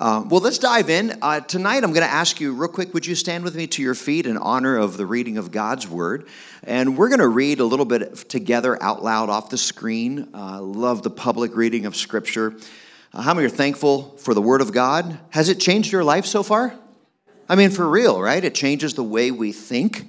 Well, let's dive in. Tonight, I'm going to ask you real quick, would you stand with me to your feet in honor of the reading of God's Word? And we're going to read a little bit together out loud off the screen. Love the public reading of Scripture. How many are thankful for the Word of God? Has it changed your life so far? I mean, for real, right? It changes the way we think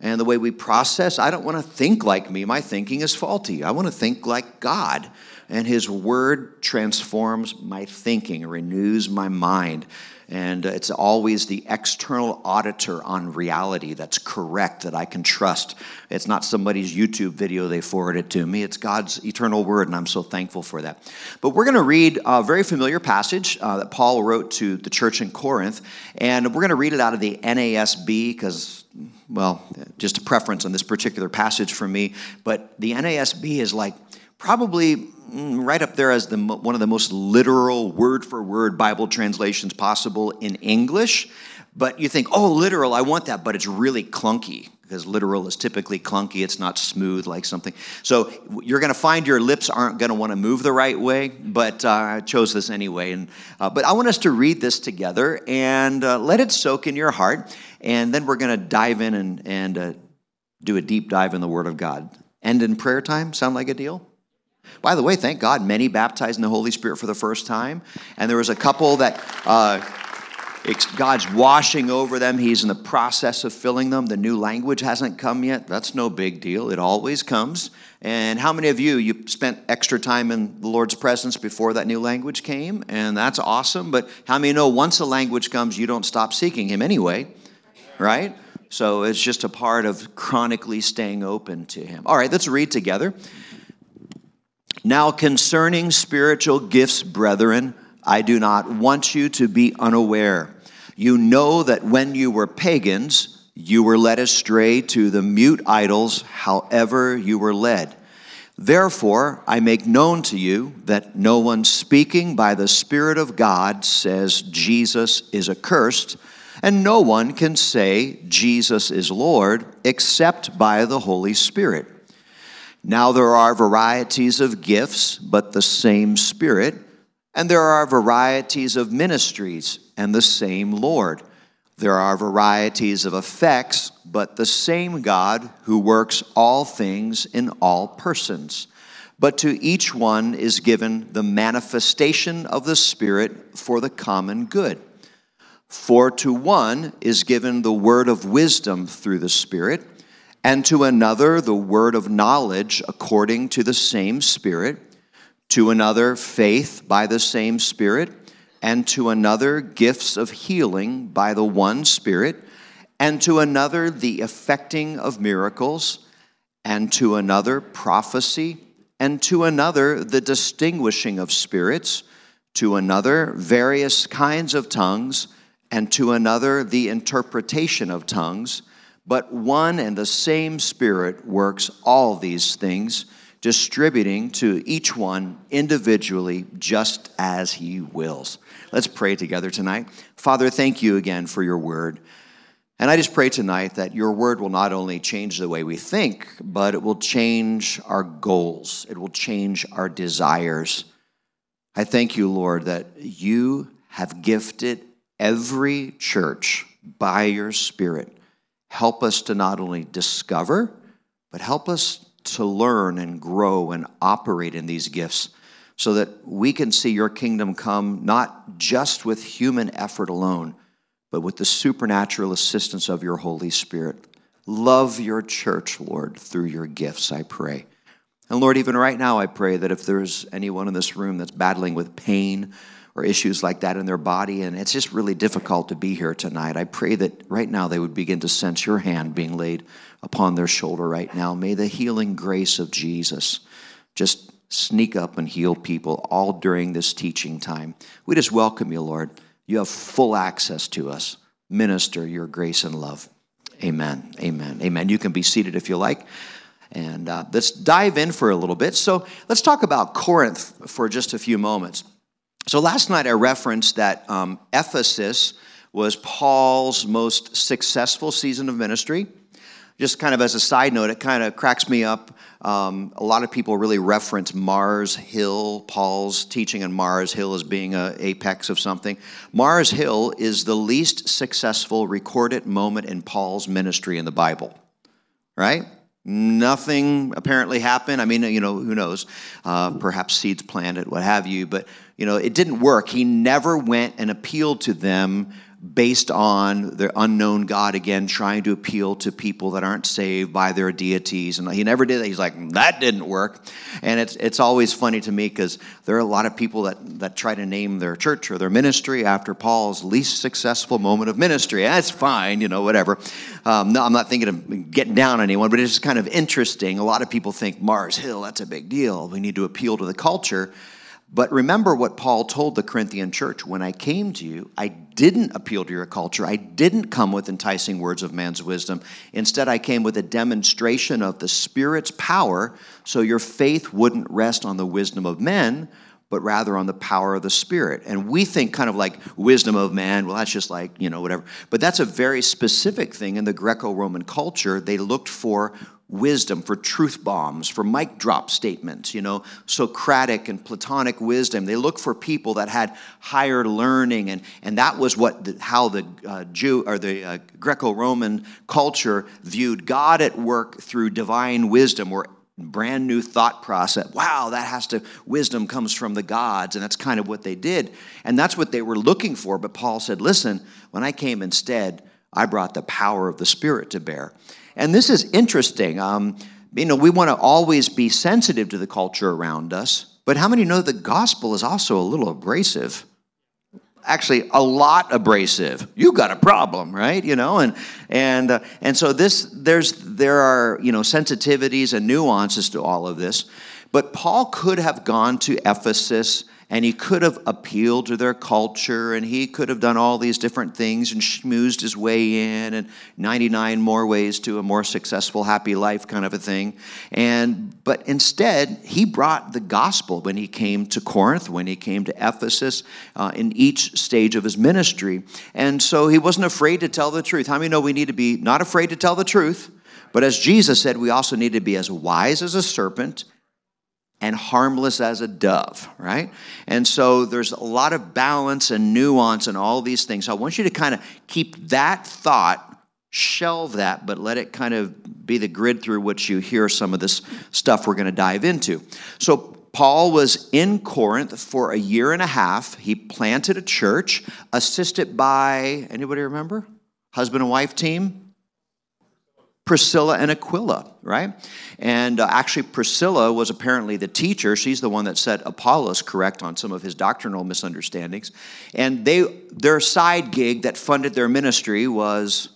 and the way we process. I don't want to think like me. My thinking is faulty. I want to think like God. And His Word transforms my thinking, renews my mind. And it's always the external auditor on reality that's correct, that I can trust. It's not somebody's YouTube video they forwarded to me. It's God's eternal Word, and I'm so thankful for that. But we're going to read a very familiar passage that Paul wrote to the church in Corinth. And we're going to read it out of the NASB because, well, just a preference on this particular passage for me. But the NASB is like probably right up there as one of the most literal word-for-word Bible translations possible in English. But you think, oh, literal, I want that, but it's really clunky, because literal is typically clunky. It's not smooth like something. So you're going to find your lips aren't going to want to move the right way, but I chose this anyway. But I want us to read this together and let it soak in your heart, and then we're going to dive in and do a deep dive in the Word of God. End in prayer time? Sound like a deal? By the way, thank God, many baptized in the Holy Spirit for the first time. And there was a couple that God's washing over them. He's in the process of filling them. The new language hasn't come yet. That's no big deal. It always comes. And how many of you spent extra time in the Lord's presence before that new language came? And that's awesome. But how many know once a language comes, you don't stop seeking Him anyway, right? So it's just a part of chronically staying open to Him. All right, let's read together. Now concerning spiritual gifts, brethren, I do not want you to be unaware. You know that when you were pagans, you were led astray to the mute idols, however you were led. Therefore, I make known to you that no one speaking by the Spirit of God says Jesus is accursed, and no one can say Jesus is Lord except by the Holy Spirit. Now there are varieties of gifts, but the same Spirit, and there are varieties of ministries, and the same Lord. There are varieties of effects, but the same God who works all things in all persons. But to each one is given the manifestation of the Spirit for the common good. For to one is given the word of wisdom through the Spirit, and to another the word of knowledge according to the same Spirit, to another faith by the same Spirit, and to another gifts of healing by the one Spirit, and to another the effecting of miracles, and to another prophecy, and to another the distinguishing of spirits, to another various kinds of tongues, and to another the interpretation of tongues. But one and the same Spirit works all these things, distributing to each one individually just as He wills. Let's pray together tonight. Father, thank you again for your word. And I just pray tonight that your word will not only change the way we think, but it will change our goals. It will change our desires. I thank you, Lord, that you have gifted every church by your Spirit. Help us to not only discover, but help us to learn and grow and operate in these gifts so that we can see your kingdom come not just with human effort alone, but with the supernatural assistance of your Holy Spirit. Love your church, Lord, through your gifts, I pray. And Lord, even right now, I pray that if there's anyone in this room that's battling with pain or issues like that in their body, and it's just really difficult to be here tonight. I pray that right now they would begin to sense your hand being laid upon their shoulder right now. May the healing grace of Jesus just sneak up and heal people all during this teaching time. We just welcome you, Lord. You have full access to us. Minister your grace and love. Amen, amen, amen. You can be seated if you like. And let's dive in for a little bit. So let's talk about Corinth for just a few moments. So last night I referenced that Ephesus was Paul's most successful season of ministry. Just kind of as a side note, it kind of cracks me up. A lot of people really reference Mars Hill, Paul's teaching on Mars Hill as being an apex of something. Mars Hill is the least successful recorded moment in Paul's ministry in the Bible, right? Nothing apparently happened. I mean, you know, who knows? Perhaps seeds planted, what have you. But, you know, it didn't work. He never went and appealed to them based on their unknown God, again, trying to appeal to people that aren't saved by their deities. And he never did that. He's like, that didn't work. And it's always funny to me because there are a lot of people that try to name their church or their ministry after Paul's least successful moment of ministry. That's fine, you know, whatever. No, I'm not thinking of getting down on anyone, but it's just kind of interesting. A lot of people think Mars Hill, that's a big deal. We need to appeal to the culture. But remember what Paul told the Corinthian church. When I came to you, I didn't appeal to your culture. I didn't come with enticing words of man's wisdom. Instead, I came with a demonstration of the Spirit's power, so your faith wouldn't rest on the wisdom of men, but rather on the power of the Spirit. And we think kind of like wisdom of man, well, that's just like, you know, whatever. But that's a very specific thing in the Greco-Roman culture. They looked for wisdom, for truth bombs, for mic drop statements, you know, Socratic and Platonic wisdom. They look for people that had higher learning, and that was how the Greco-Roman culture viewed God at work through divine wisdom or brand new thought process. Wow, wisdom comes from the gods, and that's kind of what they did, and that's what they were looking for. But Paul said, listen, when I came instead, I brought the power of the Spirit to bear. And this is interesting. You know, we want to always be sensitive to the culture around us, but how many know the gospel is also a little abrasive? Actually, a lot abrasive. You got a problem, right? You know, and so there are you know, sensitivities and nuances to all of this. But Paul could have gone to Ephesus, and he could have appealed to their culture, and he could have done all these different things and schmoozed his way in and 99 more ways to a more successful, happy life kind of a thing. But instead, he brought the gospel when he came to Corinth, when he came to Ephesus, in each stage of his ministry. And so he wasn't afraid to tell the truth. How many know we need to be not afraid to tell the truth? But as Jesus said, we also need to be as wise as a serpent and harmless as a dove, right? And so there's a lot of balance and nuance and all these things. So I want you to kind of keep that thought, shelve that, but let it kind of be the grid through which you hear some of this stuff we're going to dive into. So Paul was in Corinth for 1.5 years. He planted a church, assisted by, anybody remember? Husband and wife team? Priscilla and Aquila, right? And actually, Priscilla was apparently the teacher. She's the one that set Apollos correct on some of his doctrinal misunderstandings. And their side gig that funded their ministry was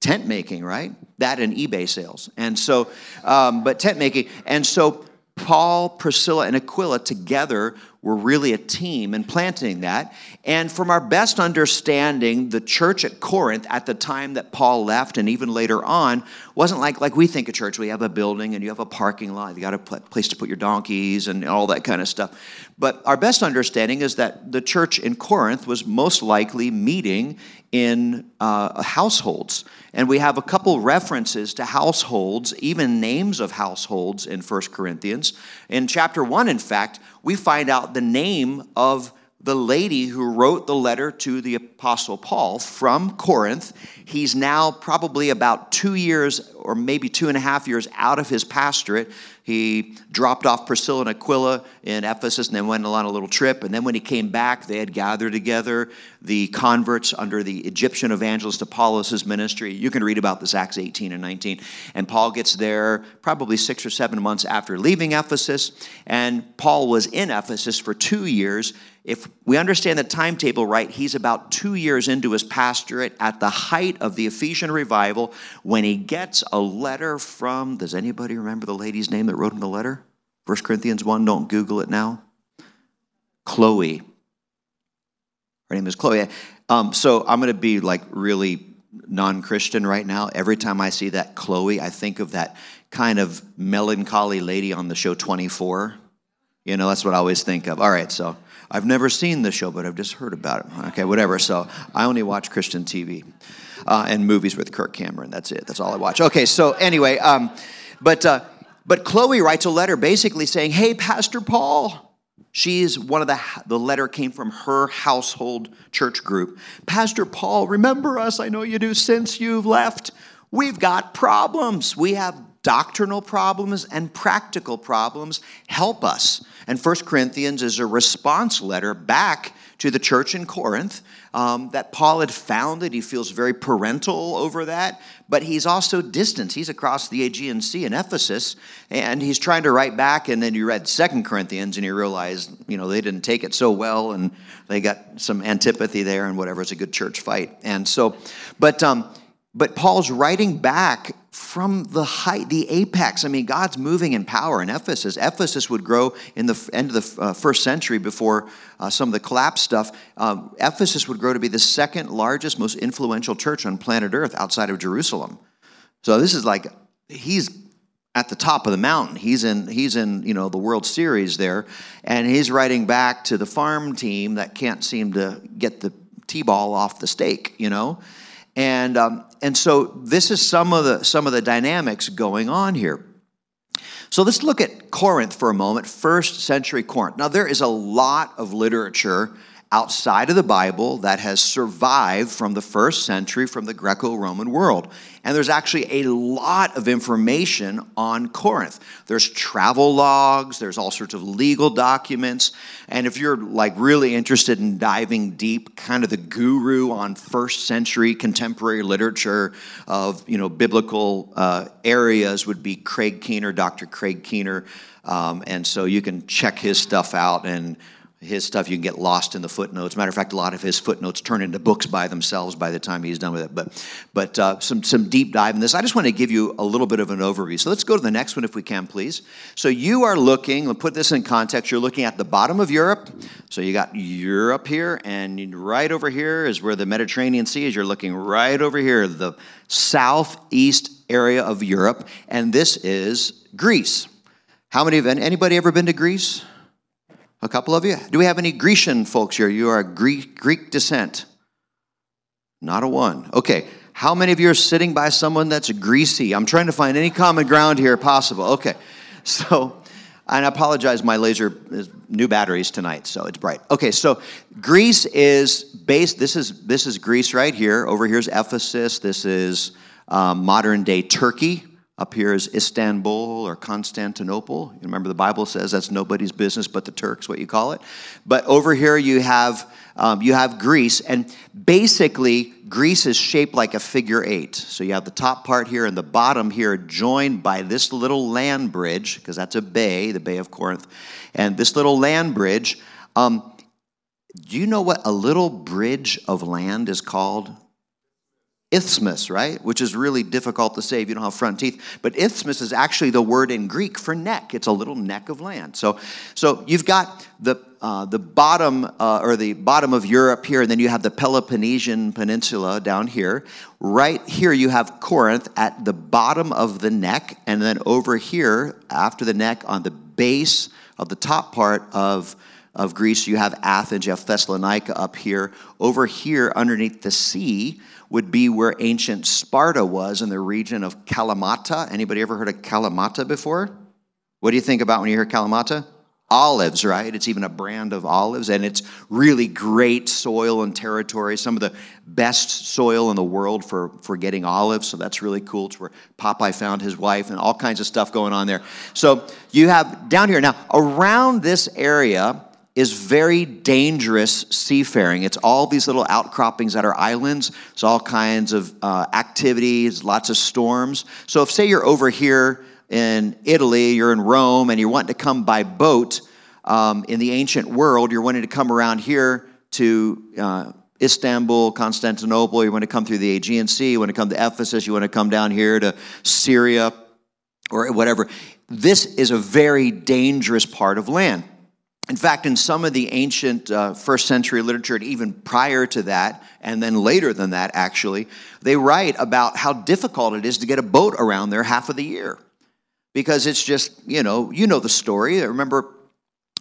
tent making, right? That and eBay sales. And so, but tent making. And so Paul, Priscilla, and Aquila together were really a team in planting that. And from our best understanding, the church at Corinth at the time that Paul left and even later on wasn't like we think of church. We have a building and you have a parking lot. You got a place to put your donkeys and all that kind of stuff. But our best understanding is that the church in Corinth was most likely meeting in households. And we have a couple references to households, even names of households in 1 Corinthians. In chapter 1, in fact, we find out the name of the lady who wrote the letter to the Apostle Paul from Corinth. He's now probably about 2 years or maybe 2.5 years out of his pastorate. He dropped off Priscilla and Aquila in Ephesus and then went on a little trip. And then when he came back, they had gathered together the converts under the Egyptian evangelist Apollos' ministry. You can read about this, Acts 18 and 19. And Paul gets there probably 6 or 7 months after leaving Ephesus. And Paul was in Ephesus for 2 years. If we understand the timetable right, he's about 2 years into his pastorate at the height of the Ephesian revival when he gets a letter from, does anybody remember the lady's name that wrote him the letter? 1 Corinthians 1, don't Google it now. Chloe. Her name is Chloe. So I'm going to be like really non-Christian right now. Every time I see that Chloe, I think of that kind of melancholy lady on the show 24. You know, that's what I always think of. All right, so I've never seen the show, but I've just heard about it. Okay, whatever. So I only watch Christian TV and movies with Kirk Cameron. That's it. That's all I watch. Okay, so anyway, but Chloe writes a letter basically saying, hey, Pastor Paul. She's one of the letter came from her household church group. Pastor Paul, remember us. I know you do since you've left. We've got problems. We have doctrinal problems and practical problems. Help us. And 1 Corinthians is a response letter back to the church in Corinth that Paul had founded. He feels very parental over that, but he's also distant. He's across the Aegean Sea in Ephesus, and he's trying to write back, and then you read 2 Corinthians, and you realize, you know, they didn't take it so well, and they got some antipathy there and whatever. It's a good church fight. And so, but Paul's writing back from the height, the apex. I mean, God's moving in power in Ephesus. Ephesus would grow in the end of the first century before some of the collapse stuff. Ephesus would grow to be the second largest, most influential church on planet Earth outside of Jerusalem. So this is like, he's at the top of the mountain. He's in you know, the World Series there, and he's writing back to the farm team that can't seem to get the T-ball off the stake, you know? And so this is some of the dynamics going on here. So let's look at Corinth for a moment, first century Corinth. Now, there is a lot of literature outside of the Bible that has survived from the first century, from the Greco-Roman world. And there's actually a lot of information on Corinth. There's travel logs, there's all sorts of legal documents. And if you're like really interested in diving deep, kind of the guru on first century contemporary literature of, you know, biblical areas would be Craig Keener, Dr. Craig Keener. And so you can check his stuff out, and his stuff, you can get lost in the footnotes. Matter of fact, a lot of his footnotes turn into books by themselves by the time he's done with it. But some deep dive in this. I just want to give you a little bit of an overview. So let's go to the next one if we can, please. So you are looking, we'll put this in context, you're looking at the bottom of Europe. So you got Europe here, and right over here is where the Mediterranean Sea is. You're looking right over here, the southeast area of Europe, and this is Greece. How many of anybody ever been to Greece? A couple of you? Do we have any Grecian folks here? You are Greek descent. Not a one. Okay. How many of you are sitting by someone that's greasy? I'm trying to find any common ground here possible. Okay. So, and I apologize, my laser is new batteries tonight, so it's bright. Okay, so Greece is based, this is Greece right here. Over here is Ephesus. This is modern-day Turkey. Up here is Istanbul or Constantinople. You remember the Bible says that's nobody's business but the Turks, what you call it. But over here you have Greece, and basically Greece is shaped like a figure eight. So you have the top part here and the bottom here joined by this little land bridge, because that's a bay, the Bay of Corinth. And this little land bridge, do you know what a little bridge of land is called? Isthmus, right? Which is really difficult to say if you don't have front teeth. But isthmus is actually the word in Greek for neck. It's a little neck of land. So you've got the bottom of Europe here, and then you have the Peloponnesian Peninsula down here. Right here you have Corinth at the bottom of the neck, and then over here after the neck on the base of the top part of Greece, you have Athens, you have Thessalonica up here. Over here, underneath the sea, would be where ancient Sparta was in the region of Kalamata. Anybody ever heard of Kalamata before? What do you think about when you hear Kalamata? Olives, right? It's even a brand of olives, and it's really great soil and territory, some of the best soil in the world for getting olives, so that's really cool. It's where Popeye found his wife and all kinds of stuff going on there. So you have down here. Now, around this area is very dangerous seafaring. It's all these little outcroppings that are islands. It's all kinds of activities, lots of storms. So if, say, you're over here in Italy, you're in Rome, and you're wanting to come by boat in the ancient world, you're wanting to come around here to Istanbul, Constantinople, you want to come through the Aegean Sea, you want to come to Ephesus, you want to come down here to Syria or whatever. This is a very dangerous part of land. In fact, in some of the ancient first century literature, and even prior to that, and then later than that, actually, they write about how difficult it is to get a boat around there half of the year. Because it's just, you know the story. I remember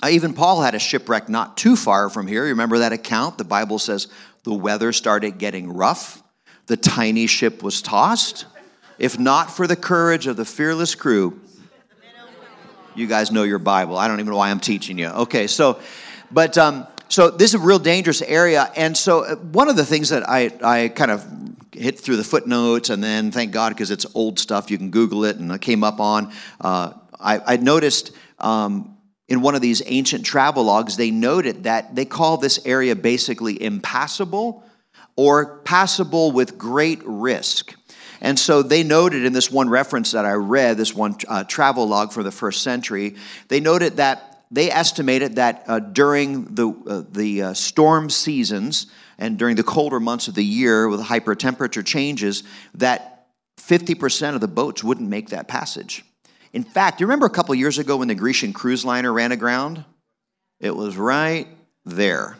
Even Paul had a shipwreck not too far from here. You remember that account? The Bible says the weather started getting rough. The tiny ship was tossed. If not for the courage of the fearless crew. You guys know your Bible. I don't even know why I'm teaching you. Okay, so this is a real dangerous area. And so one of the things that I kind of hit through the footnotes, and then thank God because it's old stuff, you can Google it, and I came up on, I noticed... in one of these ancient travel logs, they noted that they call this area basically impassable or passable with great risk. And so they noted in this one reference that I read, this one travel log for the first century, they noted that they estimated that during the storm seasons and during the colder months of the year with hyper temperature changes, that 50% of the boats wouldn't make that passage. In fact, you remember a couple years ago when the Grecian cruise liner ran aground? It was right there,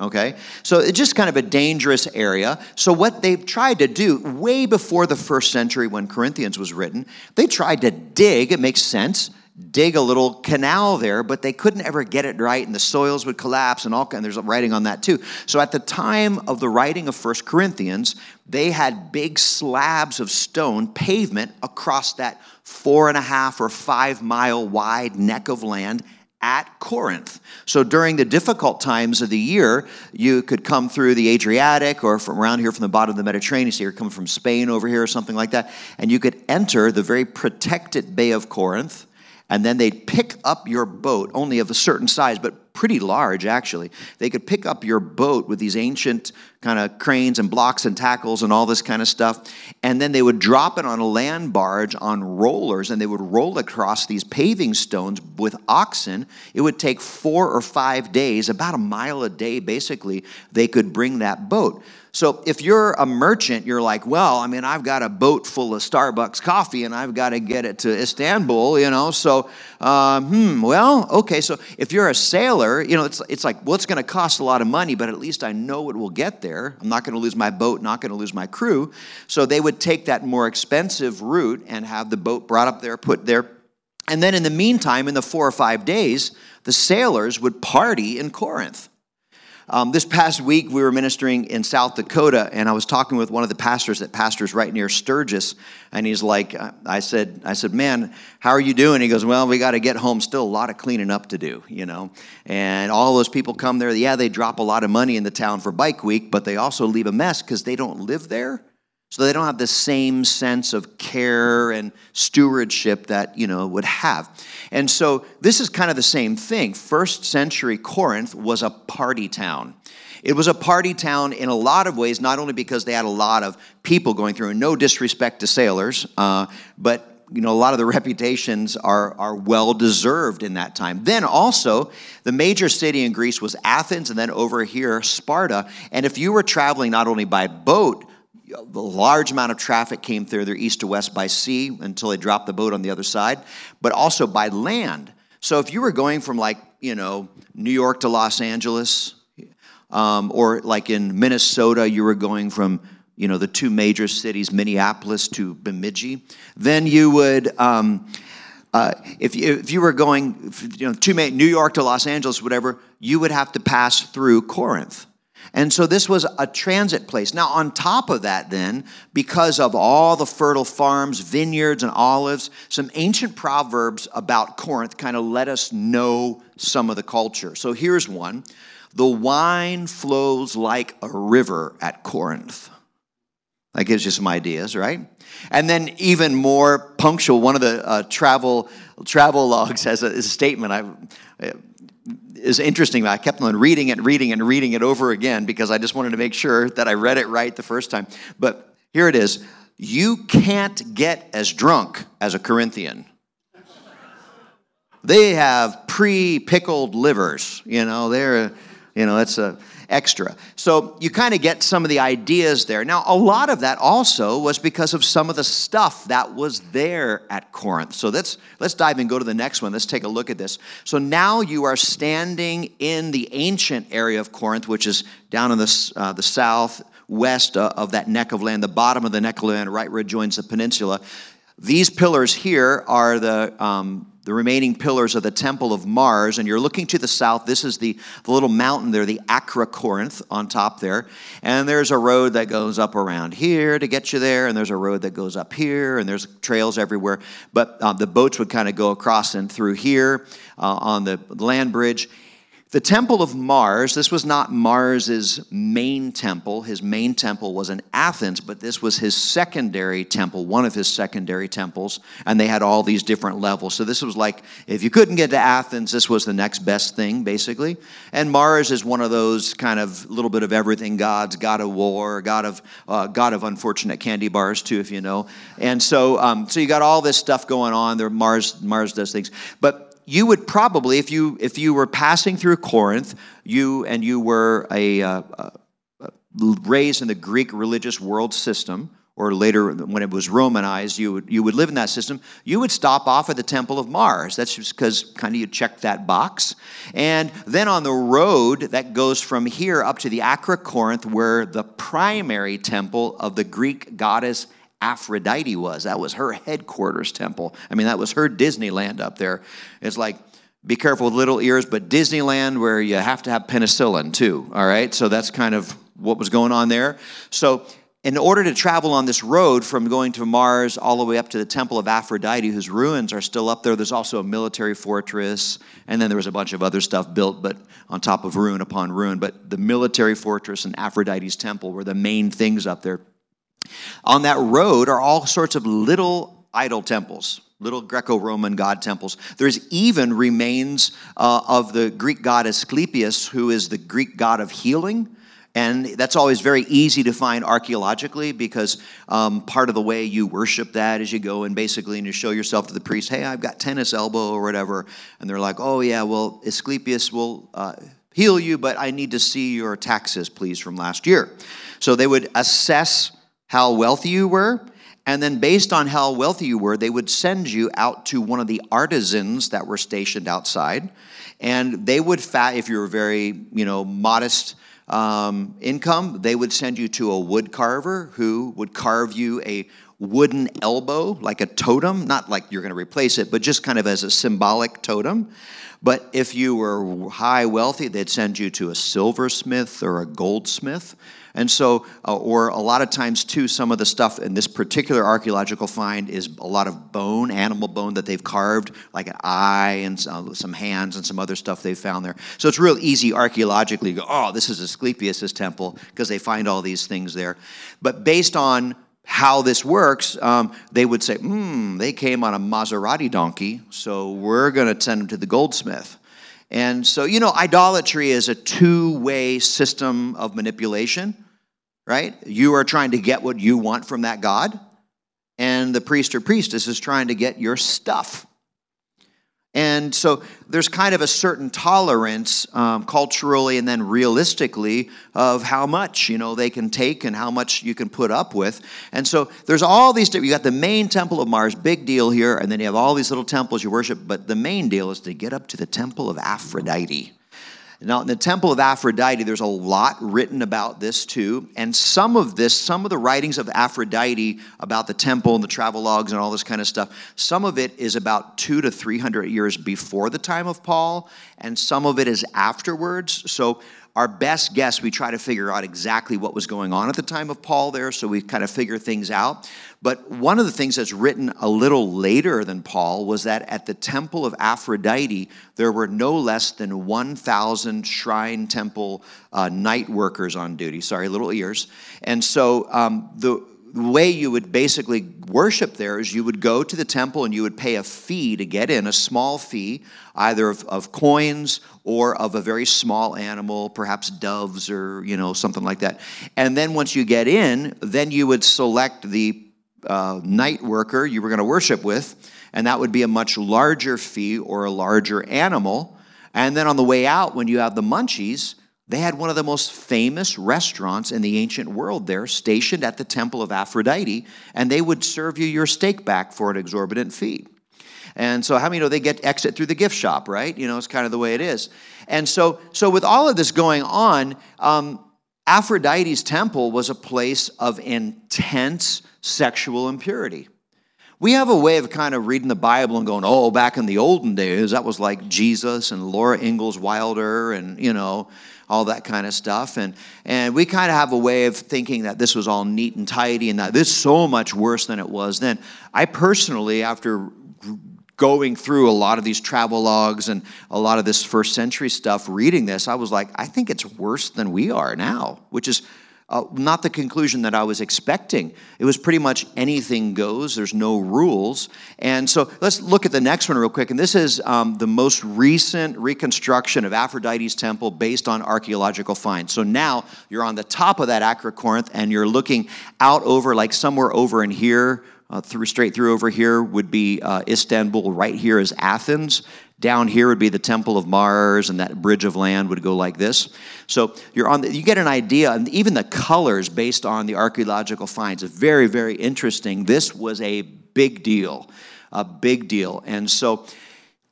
okay? So it's just kind of a dangerous area. So what they've tried to do way before the first century when Corinthians was written, they tried to dig, it makes sense, dig a little canal there, but they couldn't ever get it right, and the soils would collapse, and there's writing on that too. So at the time of the writing of 1 Corinthians, they had big slabs of stone pavement across that 4.5 or 5 mile wide neck of land at Corinth. So during the difficult times of the year, you could come through the Adriatic or from around here from the bottom of the Mediterranean. So you're coming from Spain over here or something like that, and you could enter the very protected Bay of Corinth, and then they'd pick up your boat, only of a certain size, but pretty large, actually. They could pick up your boat with these ancient kind of cranes and blocks and tackles and all this kind of stuff, and then they would drop it on a land barge on rollers, and they would roll across these paving stones with oxen. It would take 4 or 5 days, about a mile a day, basically, they could bring that boat. So if you're a merchant, you're like, well, I mean, I've got a boat full of Starbucks coffee and I've got to get it to Istanbul, you know, so, well, okay. So if you're a sailor, you know, it's like, well, it's going to cost a lot of money, but at least I know it will get there. I'm not going to lose my boat, not going to lose my crew. So they would take that more expensive route and have the boat brought up there, put there. And then in the meantime, in the 4 or 5 days, the sailors would party in Corinth. This past week, we were ministering in South Dakota, and I was talking with one of the pastors that pastors right near Sturgis, and he's like, I said, man, how are you doing? He goes, well, we got to get home. Still a lot of cleaning up to do, you know, and all those people come there. Yeah, they drop a lot of money in the town for bike week, but they also leave a mess because they don't live there. So they don't have the same sense of care and stewardship that, you know, would have. And so this is kind of the same thing. First century Corinth was a party town. It was a party town in a lot of ways, not only because they had a lot of people going through, and no disrespect to sailors, but you know, a lot of the reputations are well-deserved in that time. Then also, the major city in Greece was Athens, and then over here, Sparta. And if you were traveling not only by boat, a large amount of traffic came through there east to west by sea until they dropped the boat on the other side, but also by land. So if you were going from like, you know, New York to Los Angeles, or like in Minnesota, you were going from, you know, the two major cities, Minneapolis to Bemidji, then you would... if you were going, you know, to New York to Los Angeles, whatever, you would have to pass through Corinth. And so this was a transit place. Now, on top of that then, because of all the fertile farms, vineyards, and olives, some ancient proverbs about Corinth kind of let us know some of the culture. So here's one. The wine flows like a river at Corinth. That gives you some ideas, right? And then even more punctual, one of the travel logs has a statement is interesting. I kept on reading it over again because I just wanted to make sure that I read it right the first time. But here it is. You can't get as drunk as a Corinthian. They have pre-pickled livers. You know, it's a extra. So you kind of get some of the ideas there. Now, a lot of that also was because of some of the stuff that was there at Corinth. So let's dive and go to the next one. Let's take a look at this. So now you are standing in the ancient area of Corinth, which is down in the southwest of that neck of land, the bottom of the neck of land, right where it joins the peninsula. These pillars here are the remaining pillars of the Temple of Mars, and you're looking to the south. This is the little mountain there, the Acra Corinth on top there, and there's a road that goes up around here to get you there, and there's a road that goes up here, and there's trails everywhere, but the boats would kind of go across and through here on the land bridge. The Temple of Mars, this was not Mars's main temple. His main temple was in Athens, but this was his secondary temple, one of his secondary temples, and they had all these different levels. So this was like, if you couldn't get to Athens, this was the next best thing, basically. And Mars is one of those kind of little bit of everything gods, god of war, god of unfortunate candy bars, too, if you know. And so so you got all this stuff going on. There, Mars does things. But you would probably, if you were passing through Corinth, you were raised in the Greek religious world system, or later when it was Romanized, you would live in that system. You would stop off at the Temple of Mars. That's just because kind of you check that box. And then on the road that goes from here up to the Acra Corinth, where the primary temple of the Greek goddess Aphrodite was. That was her headquarters temple. I mean, that was her Disneyland up there. It's like, be careful with little ears, but Disneyland where you have to have penicillin too, all right? So that's kind of what was going on there. So in order to travel on this road from going to Mars all the way up to the Temple of Aphrodite, whose ruins are still up there, there's also a military fortress, and then there was a bunch of other stuff built, but on top of ruin upon ruin. But the military fortress and Aphrodite's temple were the main things up there. On that road are all sorts of little idol temples, little Greco-Roman god temples. There's even remains of the Greek god Asclepius, who is the Greek god of healing. And that's always very easy to find archaeologically, because part of the way you worship that is you go and basically and you show yourself to the priest, hey, I've got tennis elbow or whatever. And they're like, oh, yeah, well, Asclepius will heal you, but I need to see your taxes, please, from last year. So they would assess how wealthy you were, and then based on how wealthy you were, they would send you out to one of the artisans that were stationed outside, and they would, if you were very, modest income, they would send you to a wood carver who would carve you a wooden elbow, like a totem, not like you're going to replace it, but just kind of as a symbolic totem. But if you were high wealthy, they'd send you to a silversmith or a goldsmith. And so, or a lot of times, too, some of the stuff in this particular archaeological find is a lot of bone, animal bone that they've carved, like an eye and some hands and some other stuff they've found there. So it's real easy archaeologically to go, oh, this is Asclepius' temple, because they find all these things there. But based on how this works, they would say, they came on a Maserati donkey, so we're going to send them to the goldsmith. And so, idolatry is a two-way system of manipulation. Right? You are trying to get what you want from that god, and the priest or priestess is trying to get your stuff. And so there's kind of a certain tolerance culturally and then realistically of how much, they can take and how much you can put up with. And so there's all these, you got the main Temple of Mars, big deal here, and then you have all these little temples you worship, but the main deal is to get up to the Temple of Aphrodite. Now, in the Temple of Aphrodite, there's a lot written about this, too. And some of the writings of Aphrodite about the temple and the travelogues and all this kind of stuff, some of it is about 200 to 300 years before the time of Paul, and some of it is afterwards. So our best guess, we try to figure out exactly what was going on at the time of Paul there, so we kind of figure things out. But one of the things that's written a little later than Paul was that at the Temple of Aphrodite, there were no less than 1,000 shrine temple night workers on duty. Sorry, little ears. And so the way you would basically worship there is you would go to the temple and you would pay a fee to get in, a small fee, either of coins or of a very small animal, perhaps doves or, something like that. And then once you get in, then you would select the night worker you were going to worship with, and that would be a much larger fee or a larger animal. And then on the way out, when you have the munchies, they had one of the most famous restaurants in the ancient world there, stationed at the Temple of Aphrodite, and they would serve you your steak back for an exorbitant fee. And so how many know they get exit through the gift shop, right? It's kind of the way it is. And so with all of this going on, Aphrodite's temple was a place of intense sexual impurity. We have a way of kind of reading the Bible and going, oh, back in the olden days, that was like Jesus and Laura Ingalls Wilder and, you know, all that kind of stuff. And we kind of have a way of thinking that this was all neat and tidy and that this is so much worse than it was then. I personally, after going through a lot of these travel logs and a lot of this first century stuff, reading this, I was like, I think it's worse than we are now, which is not the conclusion that I was expecting. It was pretty much anything goes. There's no rules. And so let's look at the next one real quick. And this is the most recent reconstruction of Aphrodite's temple based on archaeological finds. So now you're on the top of that Acra Corinth and you're looking out over, like somewhere over in here, straight through over here would be Istanbul. Right here is Athens. Down here would be the Temple of Mars, and that bridge of land would go like this. So you get an idea, and even the colors based on the archaeological finds is very, very interesting. This was a big deal. And so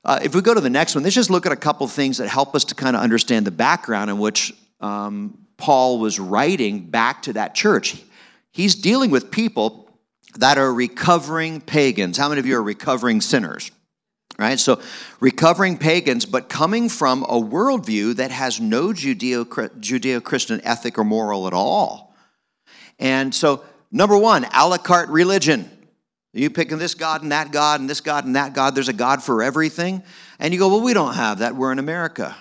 if we go to the next one, let's just look at a couple things that help us to kind of understand the background in which Paul was writing back to that church. He's dealing with people that are recovering pagans. How many of you are recovering sinners? Right? So recovering pagans, but coming from a worldview that has no Judeo-Christian ethic or moral at all. And so, number one, a la carte religion. You picking this God and that God and this God and that God. There's a God for everything. And you go, well, we don't have that. We're in America.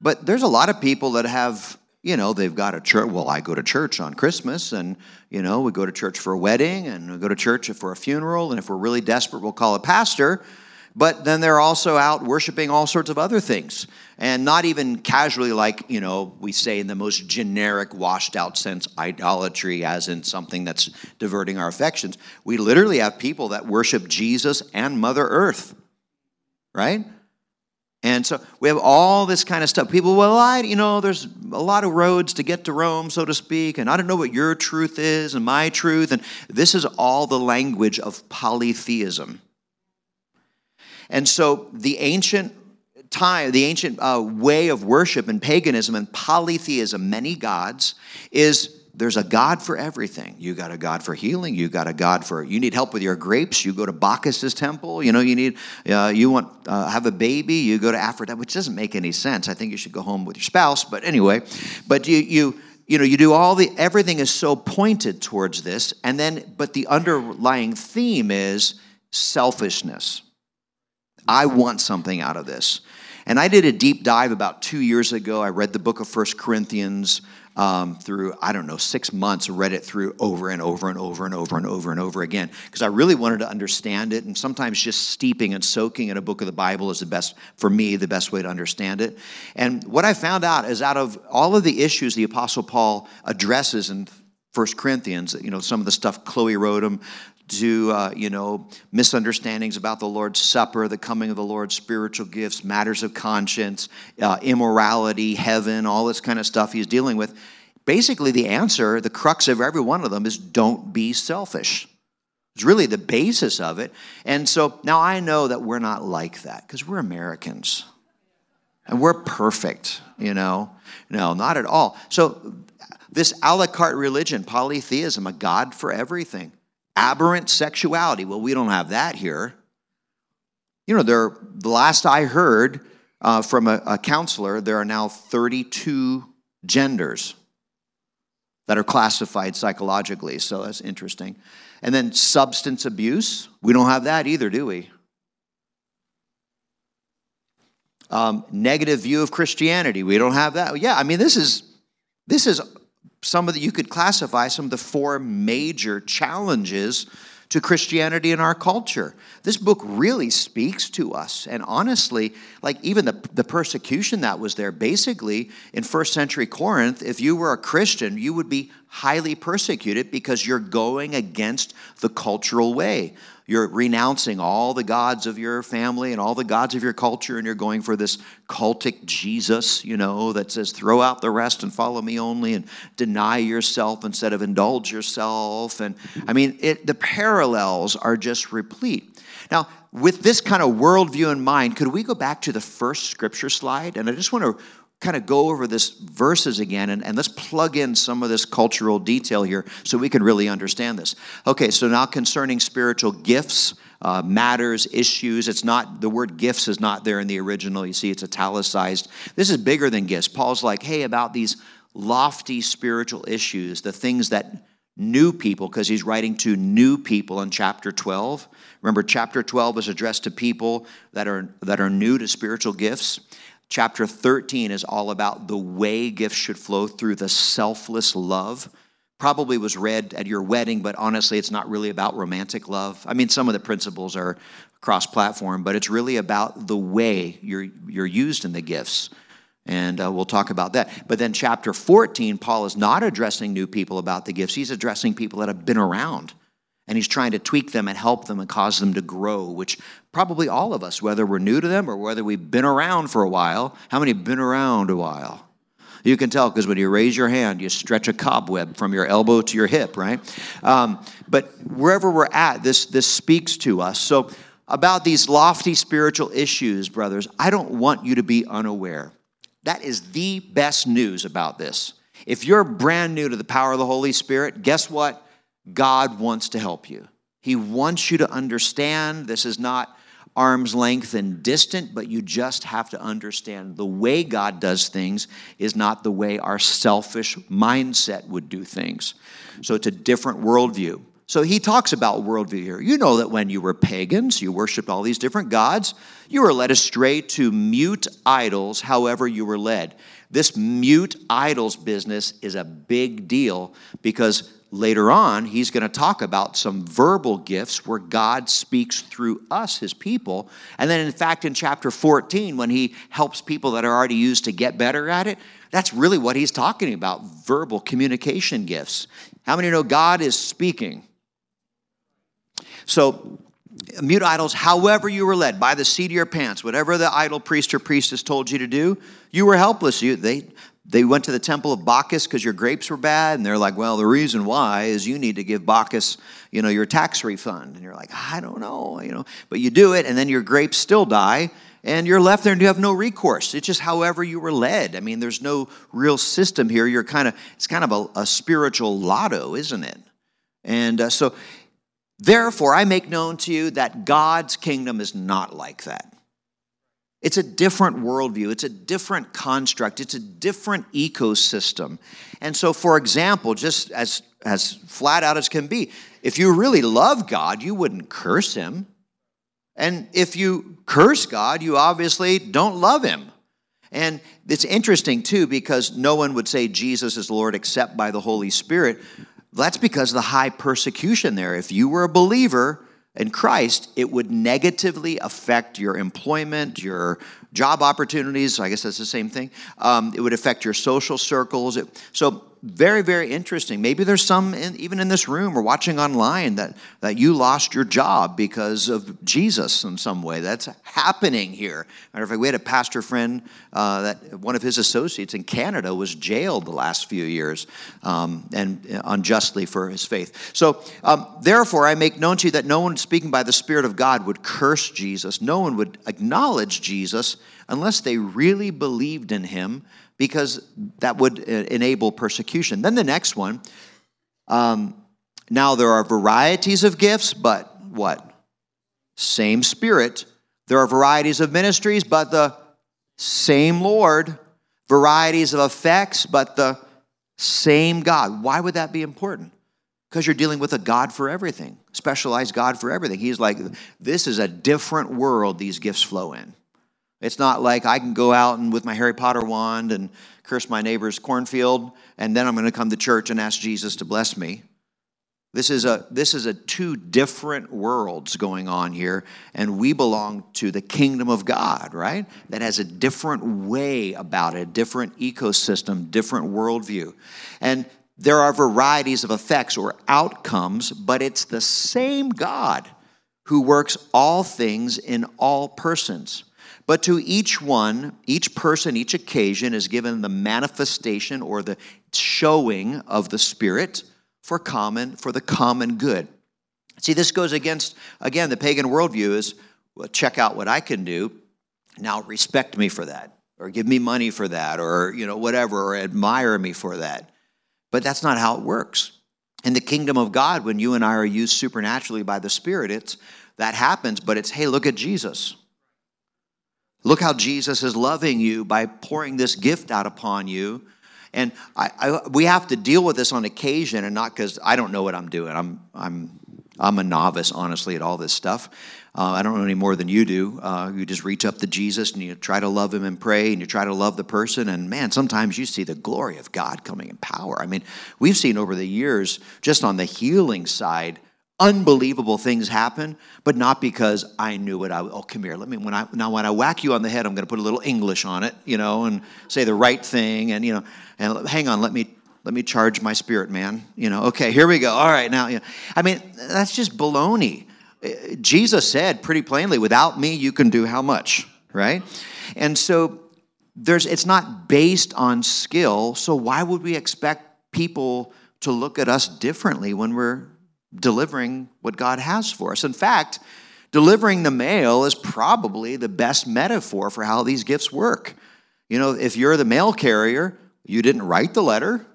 But there's a lot of people that have, you know, they've got a church. Well, I go to church on Christmas, and, you know, we go to church for a wedding, and we go to church for a funeral. And if we're really desperate, we'll call a pastor. But then they're also out worshiping all sorts of other things, and not even casually, like, you know, we say in the most generic, washed-out sense, idolatry, as in something that's diverting our affections. We literally have people that worship Jesus and Mother Earth, right? And so we have all this kind of stuff. People, well, there's a lot of roads to get to Rome, so to speak, and I don't know what your truth is and my truth, and this is all the language of polytheism. And so the ancient way of worship in paganism and polytheism, many gods, is there's a God for everything. You got a God for healing. You got a God for, you need help with your grapes, you go to Bacchus's temple. You know, you need, you want to have a baby, you go to Aphrodite, which doesn't make any sense. I think you should go home with your spouse. But anyway, but you do all the, everything is so pointed towards this. And then, but the underlying theme is selfishness. I want something out of this. And I did a deep dive about 2 years ago. I read the book of 1 Corinthians through, 6 months, read it through over and over and over and over and over and over again, because I really wanted to understand it. And sometimes just steeping and soaking in a book of the Bible is the best way to understand it. And what I found out is, out of all of the issues the Apostle Paul addresses in 1 Corinthians, you know, some of the stuff Chloe wrote him, to, misunderstandings about the Lord's Supper, the coming of the Lord, spiritual gifts, matters of conscience, immorality, heaven, all this kind of stuff he's dealing with. Basically, the answer, the crux of every one of them is don't be selfish. It's really the basis of it. And so now I know that we're not like that because we're Americans and we're perfect, you know. No, not at all. So this a la carte religion, polytheism, a God for everything. Aberrant sexuality. Well, we don't have that here. You know, the last I heard from a counselor, there are now 32 genders that are classified psychologically. So that's interesting. And then substance abuse. We don't have that either, do we? Negative view of Christianity. We don't have that. Yeah, I mean, this is. You could classify some of the four major challenges to Christianity in our culture. This book really speaks to us. And honestly, like, even the persecution that was there, basically in first century Corinth, if you were a Christian, you would be highly persecuted because you're going against the cultural way. You're renouncing all the gods of your family and all the gods of your culture, and you're going for this cultic Jesus, you know, that says, throw out the rest and follow me only, and deny yourself instead of indulge yourself. And I mean, the parallels are just replete. Now, with this kind of worldview in mind, could we go back to the first scripture slide? And I just want to kind of go over this verses again, and let's plug in some of this cultural detail here so we can really understand this. Okay, so now concerning spiritual gifts, matters, issues, it's not, the word gifts is not there in the original. You see, it's italicized. This is bigger than gifts. Paul's like, hey, about these lofty spiritual issues, the things that new people, because he's writing to new people in chapter 12. Remember, chapter 12 is addressed to people that are new to spiritual gifts. Chapter 13 is all about the way gifts should flow through the selfless love. Probably was read at your wedding, but honestly, it's not really about romantic love. I mean, some of the principles are cross-platform, but it's really about the way you're used in the gifts. And we'll talk about that. But then chapter 14, Paul is not addressing new people about the gifts. He's addressing people that have been around. And he's trying to tweak them and help them and cause them to grow, which probably all of us, whether we're new to them or whether we've been around for a while. How many have been around a while? You can tell because when you raise your hand, you stretch a cobweb from your elbow to your hip, right? But wherever we're at, this speaks to us. So about these lofty spiritual issues, brothers, I don't want you to be unaware. That is the best news about this. If you're brand new to the power of the Holy Spirit, guess what? God wants to help you. He wants you to understand this is not arm's length and distant, but you just have to understand the way God does things is not the way our selfish mindset would do things. So it's a different worldview. So he talks about worldview here. You know that when you were pagans, you worshiped all these different gods. You were led astray to mute idols, however you were led. This mute idols business is a big deal because later on, he's going to talk about some verbal gifts where God speaks through us, his people. And then, in fact, in chapter 14, when he helps people that are already used to get better at it, that's really what he's talking about, verbal communication gifts. How many know God is speaking? So, mute idols, however you were led, by the seat of your pants, whatever the idol priest or priestess told you to do, you were helpless. They went to the temple of Bacchus because your grapes were bad, and they're like, well, the reason why is you need to give Bacchus, your tax refund. And you're like, I don't know, But you do it, and then your grapes still die, and you're left there, and you have no recourse. It's just however you were led. I mean, there's no real system here. It's kind of a spiritual lotto, isn't it? And so, therefore, I make known to you that God's kingdom is not like that. It's a different worldview. It's a different construct. It's a different ecosystem. And so, for example, just as flat out as can be, if you really love God, you wouldn't curse him. And if you curse God, you obviously don't love him. And it's interesting, too, because no one would say Jesus is Lord except by the Holy Spirit. That's because of the high persecution there. If you were a believer in Christ, it would negatively affect your employment, your job opportunities. I guess that's the same thing. It would affect your social circles. So very, very interesting. Maybe there's some, even in this room or watching online, that you lost your job because of Jesus in some way. That's happening here. Matter of fact, we had a pastor friend that one of his associates in Canada was jailed the last few years and unjustly for his faith. So, therefore, I make known to you that no one speaking by the Spirit of God would curse Jesus. No one would acknowledge Jesus unless they really believed in him, because that would enable persecution. Then the next one, now there are varieties of gifts, but what? Same Spirit. There are varieties of ministries, but the same Lord. Varieties of effects, but the same God. Why would that be important? Because you're dealing with a God for everything, specialized God for everything. He's like, this is a different world these gifts flow in. It's not like I can go out and with my Harry Potter wand and curse my neighbor's cornfield, and then I'm going to come to church and ask Jesus to bless me. This is a two different worlds going on here, and we belong to the kingdom of God, right? That has a different way about it, a different ecosystem, different worldview. And there are varieties of effects or outcomes, but it's the same God who works all things in all persons. But to each one, each person, each occasion is given the manifestation or the showing of the Spirit for the common good. See, this goes against, again, the pagan worldview is, well, check out what I can do. Now respect me for that. or give me money for that, or, you know, whatever, or admire me for that. But that's not how it works. In the kingdom of God, when you and I are used supernaturally by the Spirit, that happens, but it's, hey, look at Jesus. Look how Jesus is loving you by pouring this gift out upon you. And we have to deal with this on occasion, and not because I don't know what I'm doing. I'm a novice, honestly, at all this stuff. I don't know any more than you do. You just reach up to Jesus, and you try to love him and pray, and you try to love the person. And, man, sometimes you see the glory of God coming in power. I mean, we've seen over the years, just on the healing side, unbelievable things happen, but not because I knew what oh, come here, let me, when I whack you on the head, I'm going to put a little English on it, you know, and say the right thing, and, you know, and hang on, let me charge my spirit, man. You know, okay, here we go. All right, now, you know. I mean, that's just baloney. Jesus said pretty plainly, without me, you can do how much, right? And so it's not based on skill, so why would we expect people to look at us differently when we're delivering what God has for us? In fact, delivering the mail is probably the best metaphor for how these gifts work. You know, if you're the mail carrier, you didn't write the letter.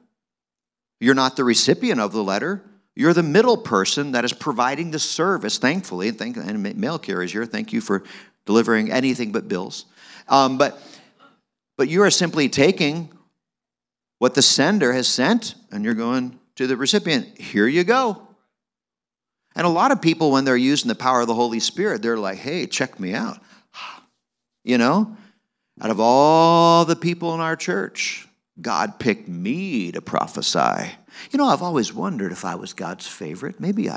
You're not the recipient of the letter. You're the middle person that is providing the service, thankfully. And mail carriers here, thank you for delivering anything but bills. But you are simply taking what the sender has sent, and you're going to the recipient. Here you go. And a lot of people, when they're using the power of the Holy Spirit, they're like, hey, check me out. You know, out of all the people in our church, God picked me to prophesy. You know, I've always wondered if I was God's favorite. Maybe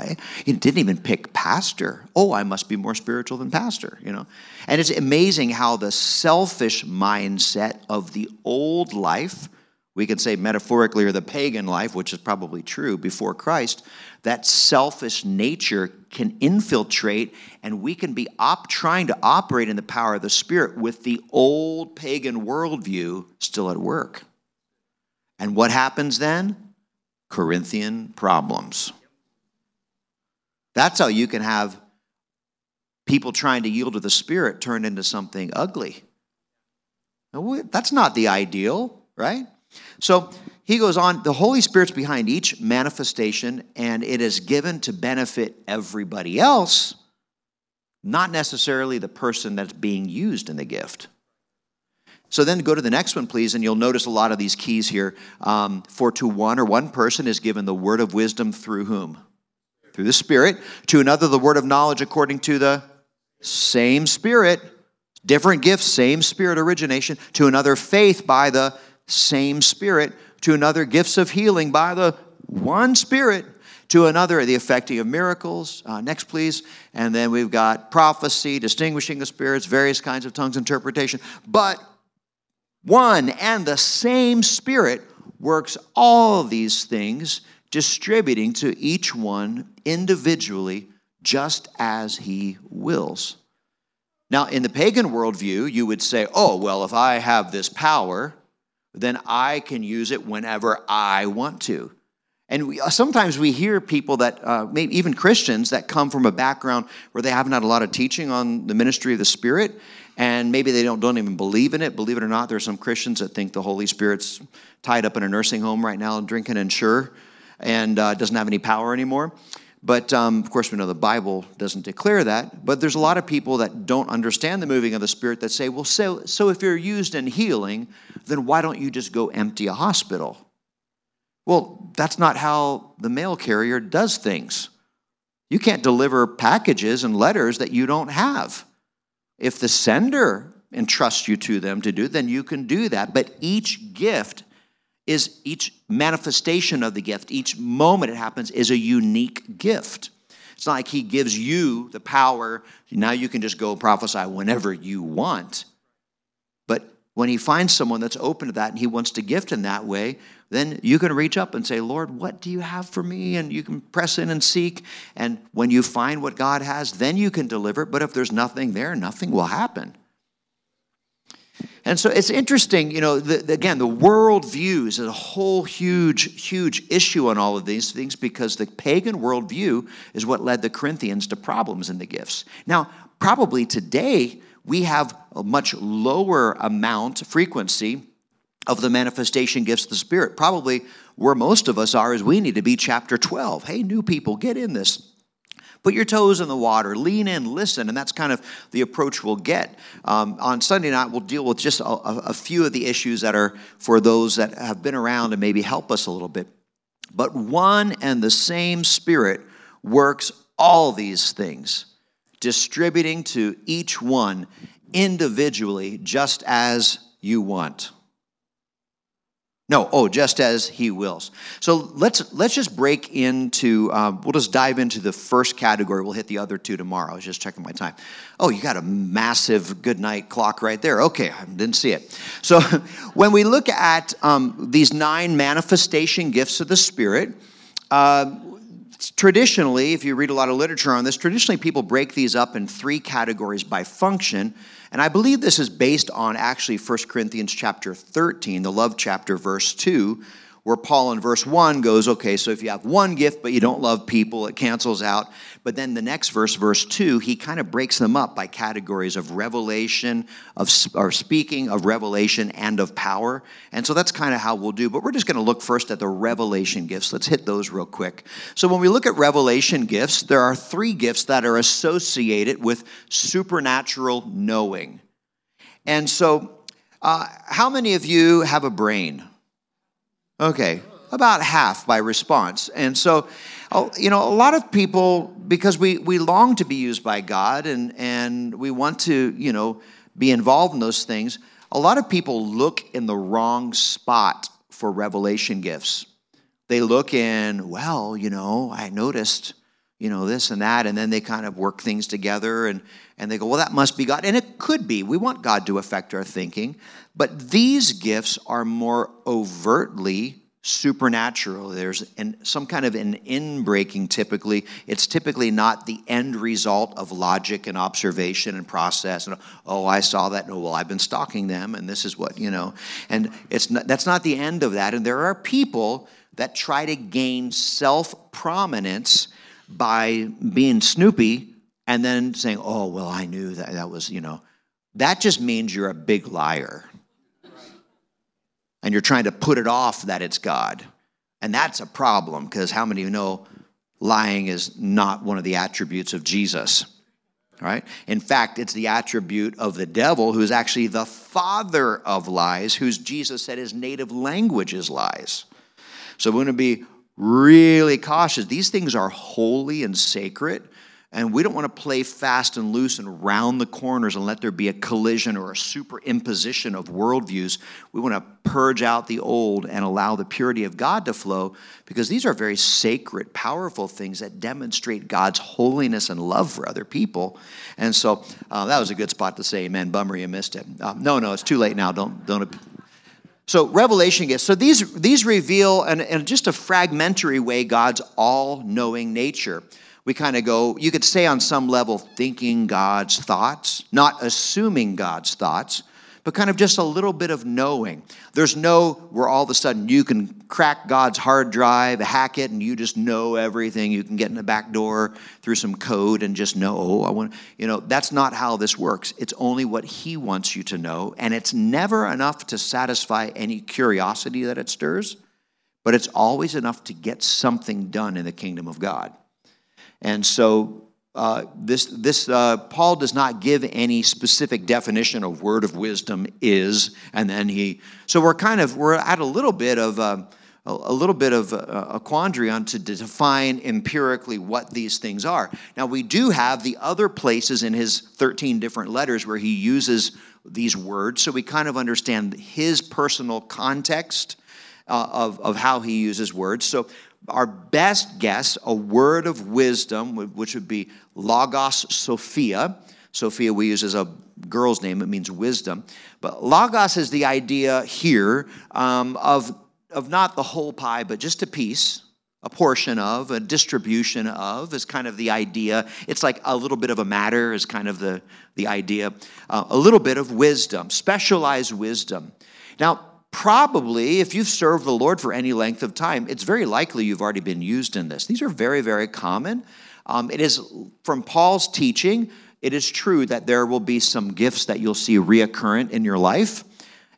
he didn't even pick pastor. Oh, I must be more spiritual than pastor, you know. And it's amazing how the selfish mindset of the old life, we can say metaphorically, or the pagan life, which is probably true before Christ, that selfish nature can infiltrate, and we can be trying to operate in the power of the Spirit with the old pagan worldview still at work. And what happens then? Corinthian problems. That's how you can have people trying to yield to the Spirit turn into something ugly. That's not the ideal, right? So he goes on, the Holy Spirit's behind each manifestation, and it is given to benefit everybody else, not necessarily the person that's being used in the gift. So then go to the next one, please, and you'll notice a lot of these keys here. For to one or one person is given the word of wisdom through whom? Through the Spirit. To another, the word of knowledge according to the same Spirit. Different gifts, same Spirit origination. To another, faith by the same Spirit. To another, gifts of healing by the one Spirit. To another, the effecting of miracles. Next, please. And then we've got prophecy, distinguishing of spirits, various kinds of tongues, interpretation. But one and the same Spirit works all these things, distributing to each one individually, just as he wills. Now, in the pagan worldview, you would say, oh, well, if I have this power, then I can use it whenever I want to. And sometimes we hear people that, maybe even Christians, that come from a background where they haven't had a lot of teaching on the ministry of the Spirit, and maybe they don't even believe in it. Believe it or not, there are some Christians that think the Holy Spirit's tied up in a nursing home right now and drinking and sure, and doesn't have any power anymore. But, of course, we know the Bible doesn't declare that. But there's a lot of people that don't understand the moving of the Spirit that say, well, so if you're used in healing, then why don't you just go empty a hospital? Well, that's not how the mail carrier does things. You can't deliver packages and letters that you don't have. If the sender entrusts you to them to do, then you can do that. But each gift is, each manifestation of the gift, each moment it happens, is a unique gift. It's not like he gives you the power. Now you can just go prophesy whenever you want. But when he finds someone that's open to that and he wants to gift in that way, then you can reach up and say, Lord, what do you have for me? And you can press in and seek. And when you find what God has, then you can deliver. But if there's nothing there, nothing will happen. And so it's interesting, you know, again, the worldview is a whole huge, huge issue on all of these things, because the pagan worldview is what led the Corinthians to problems in the gifts. Now, probably today, we have a much lower amount, frequency of the manifestation gifts of the Spirit. Probably where most of us are is we need to be chapter 12. Hey, new people, get in this. Put your toes in the water, lean in, listen, and that's kind of the approach we'll get. On Sunday night, we'll deal with just a few of the issues that are for those that have been around and maybe help us a little bit. But one and the same Spirit works all these things, distributing to each one individually just as you want. Just as he wills. So let's just break into, we'll just dive into the first category. We'll hit the other two tomorrow. I was just checking my time. Oh, you got a massive good night clock right there. Okay, I didn't see it. So when we look at these 9 manifestation gifts of the Spirit, traditionally, if you read a lot of literature on this, traditionally people break these up in 3 categories by function. And I believe this is based on actually 1 Corinthians chapter 13, the love chapter, verse 2, where Paul in verse 1 goes, okay, so if you have one gift but you don't love people, it cancels out. But then the next verse, verse 2, he kind of breaks them up by categories of revelation, of revelation and of power. And so that's kind of how we'll do. But we're just going to look first at the revelation gifts. Let's hit those real quick. So when we look at revelation gifts, there are 3 gifts that are associated with supernatural knowing. And so how many of you have a brain? Okay, about half by response. And so, a lot of people, because we long to be used by God and we want to, be involved in those things, a lot of people look in the wrong spot for revelation gifts. They look in, I noticed, this and that, and then they kind of work things together and they go, well, that must be God. And it could be. We want God to affect our thinking. But these gifts are more overtly supernatural. There's some kind of an inbreaking typically. It's typically not the end result of logic and observation and process. And, I saw that. No, well, I've been stalking them, and this is what, And that's not the end of that. And there are people that try to gain self-prominence by being snoopy and then saying, I knew that was, That just means you're a big liar. And you're trying to put it off that it's God. And that's a problem, because how many of you know lying is not one of the attributes of Jesus, right? In fact, it's the attribute of the devil, who's actually the father of lies, who's Jesus said his native language is lies. So we're going to be really cautious. These things are holy and sacred, and we don't want to play fast and loose and round the corners and let there be a collision or a superimposition of worldviews. We want to purge out the old and allow the purity of God to flow, because these are very sacred, powerful things that demonstrate God's holiness and love for other people. And so that was a good spot to say amen. Bummer, you missed it. No, it's too late now. Don't. So revelation gifts. So these reveal in just a fragmentary way God's all-knowing nature. We kind of go, you could say on some level, thinking God's thoughts, not assuming God's thoughts, but kind of just a little bit of knowing. There's no where all of a sudden you can crack God's hard drive, hack it, and you just know everything. You can get in the back door through some code and just know, that's not how this works. It's only what he wants you to know, and it's never enough to satisfy any curiosity that it stirs, but it's always enough to get something done in the kingdom of God. And so this Paul does not give any specific definition of word of wisdom is, and then so we're at a little bit of a quandary on to define empirically what these things are. Now, we do have the other places in his 13 different letters where he uses these words, so we kind of understand his personal context of how he uses words. So our best guess, a word of wisdom, which would be logos Sophia. Sophia we use as a girl's name. It means wisdom. But logos is the idea here of not the whole pie, but just a piece, a portion of, a distribution of is kind of the idea. It's like a little bit of a matter is kind of the idea. A little bit of wisdom, specialized wisdom. Now, probably, if you've served the Lord for any length of time, it's very likely you've already been used in this. These are very, very common. It is, from Paul's teaching, It is true that there will be some gifts that you'll see reoccurrent in your life.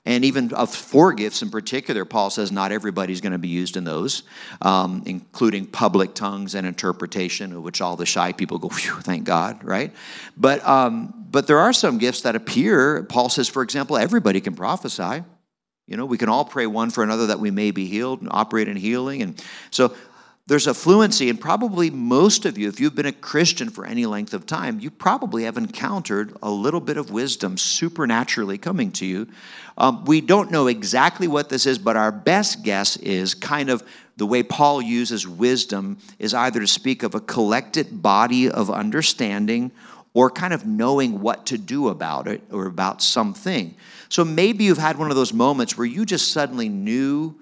And even of four gifts in particular, Paul says not everybody's going to be used in those, including public tongues and interpretation, of which all the shy people go, phew, thank God, right? But there are some gifts that appear. Paul says, for example, everybody can prophesy. You know, we can all pray one for another that we may be healed and operate in healing. And so there's a fluency, and probably most of you, if you've been a Christian for any length of time, you probably have encountered a little bit of wisdom supernaturally coming to you. We don't know exactly what this is, but our best guess is kind of the way Paul uses wisdom is either to speak of a collected body of understanding or kind of knowing what to do about it or about something. So maybe you've had one of those moments where you just suddenly knew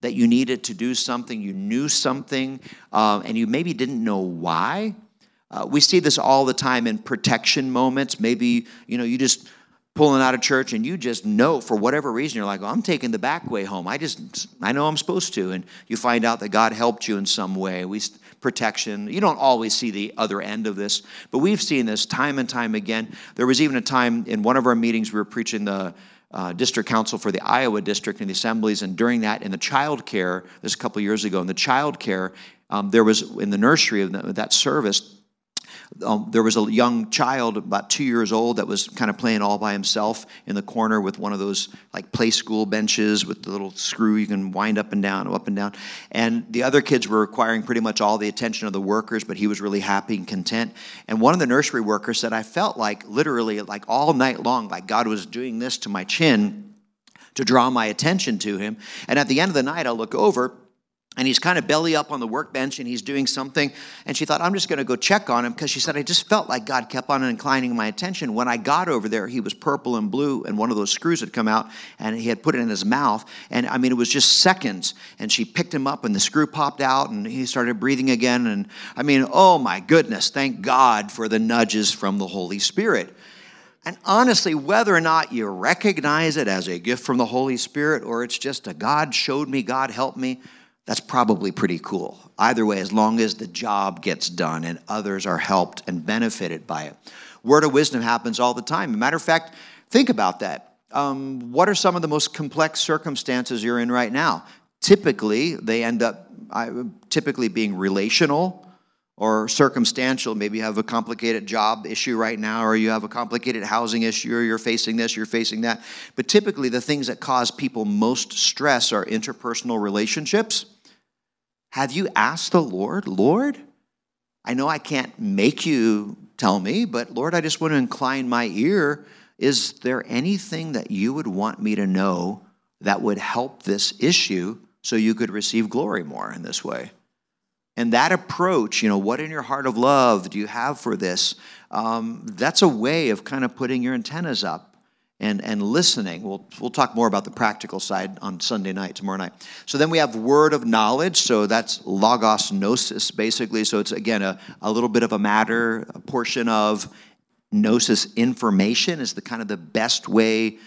that you needed to do something, you knew something, and you maybe didn't know why. We see this all the time in protection moments. Maybe, you know, you just pulling out of church and you just know for whatever reason, you're like, oh, I'm taking the back way home. I know I'm supposed to. And you find out that God helped you in some way. Protection. You don't always see the other end of this, but we've seen this time and time again. There was even a time in one of our meetings, we were preaching the district council for the Iowa district and the assemblies. And during that, in the child care, this was a couple years ago, in the child care, there was in the nursery of that service, there was a young child about 2 years old that was kind of playing all by himself in the corner with one of those like play school benches with the little screw you can wind up and down. And the other kids were requiring pretty much all the attention of the workers, but he was really happy and content. And one of the nursery workers said, I felt like literally like all night long, like God was doing this to my chin to draw my attention to him. And at the end of the night, I look over, and he's kind of belly up on the workbench, and he's doing something. And she thought, I'm just going to go check on him, because she said, I just felt like God kept on inclining my attention. When I got over there, he was purple and blue, and one of those screws had come out, and he had put it in his mouth. And, I mean, it was just seconds. And she picked him up, and the screw popped out, and he started breathing again. And, I mean, oh, my goodness, thank God for the nudges from the Holy Spirit. And honestly, whether or not you recognize it as a gift from the Holy Spirit or it's just a God showed me, God helped me, that's probably pretty cool. Either way, as long as the job gets done and others are helped and benefited by it. Word of wisdom happens all the time. As a matter of fact, think about that. What are some of the most complex circumstances you're in right now? Typically, they end up typically being relational or circumstantial. Maybe you have a complicated job issue right now, or you have a complicated housing issue, or you're facing this, you're facing that. But typically, the things that cause people most stress are interpersonal relationships. Have you asked the Lord, Lord, I know I can't make you tell me, but Lord, I just want to incline my ear. Is there anything that you would want me to know that would help this issue so you could receive glory more in this way? And that approach, you know, what in your heart of love do you have for this? That's a way of kind of putting your antennas up. And listening. We'll talk more about the practical side on Sunday night, tomorrow night. So then we have word of knowledge. So that's logos gnosis, basically. So it's, again, a little bit of a matter, a portion of gnosis information is the kind of the best way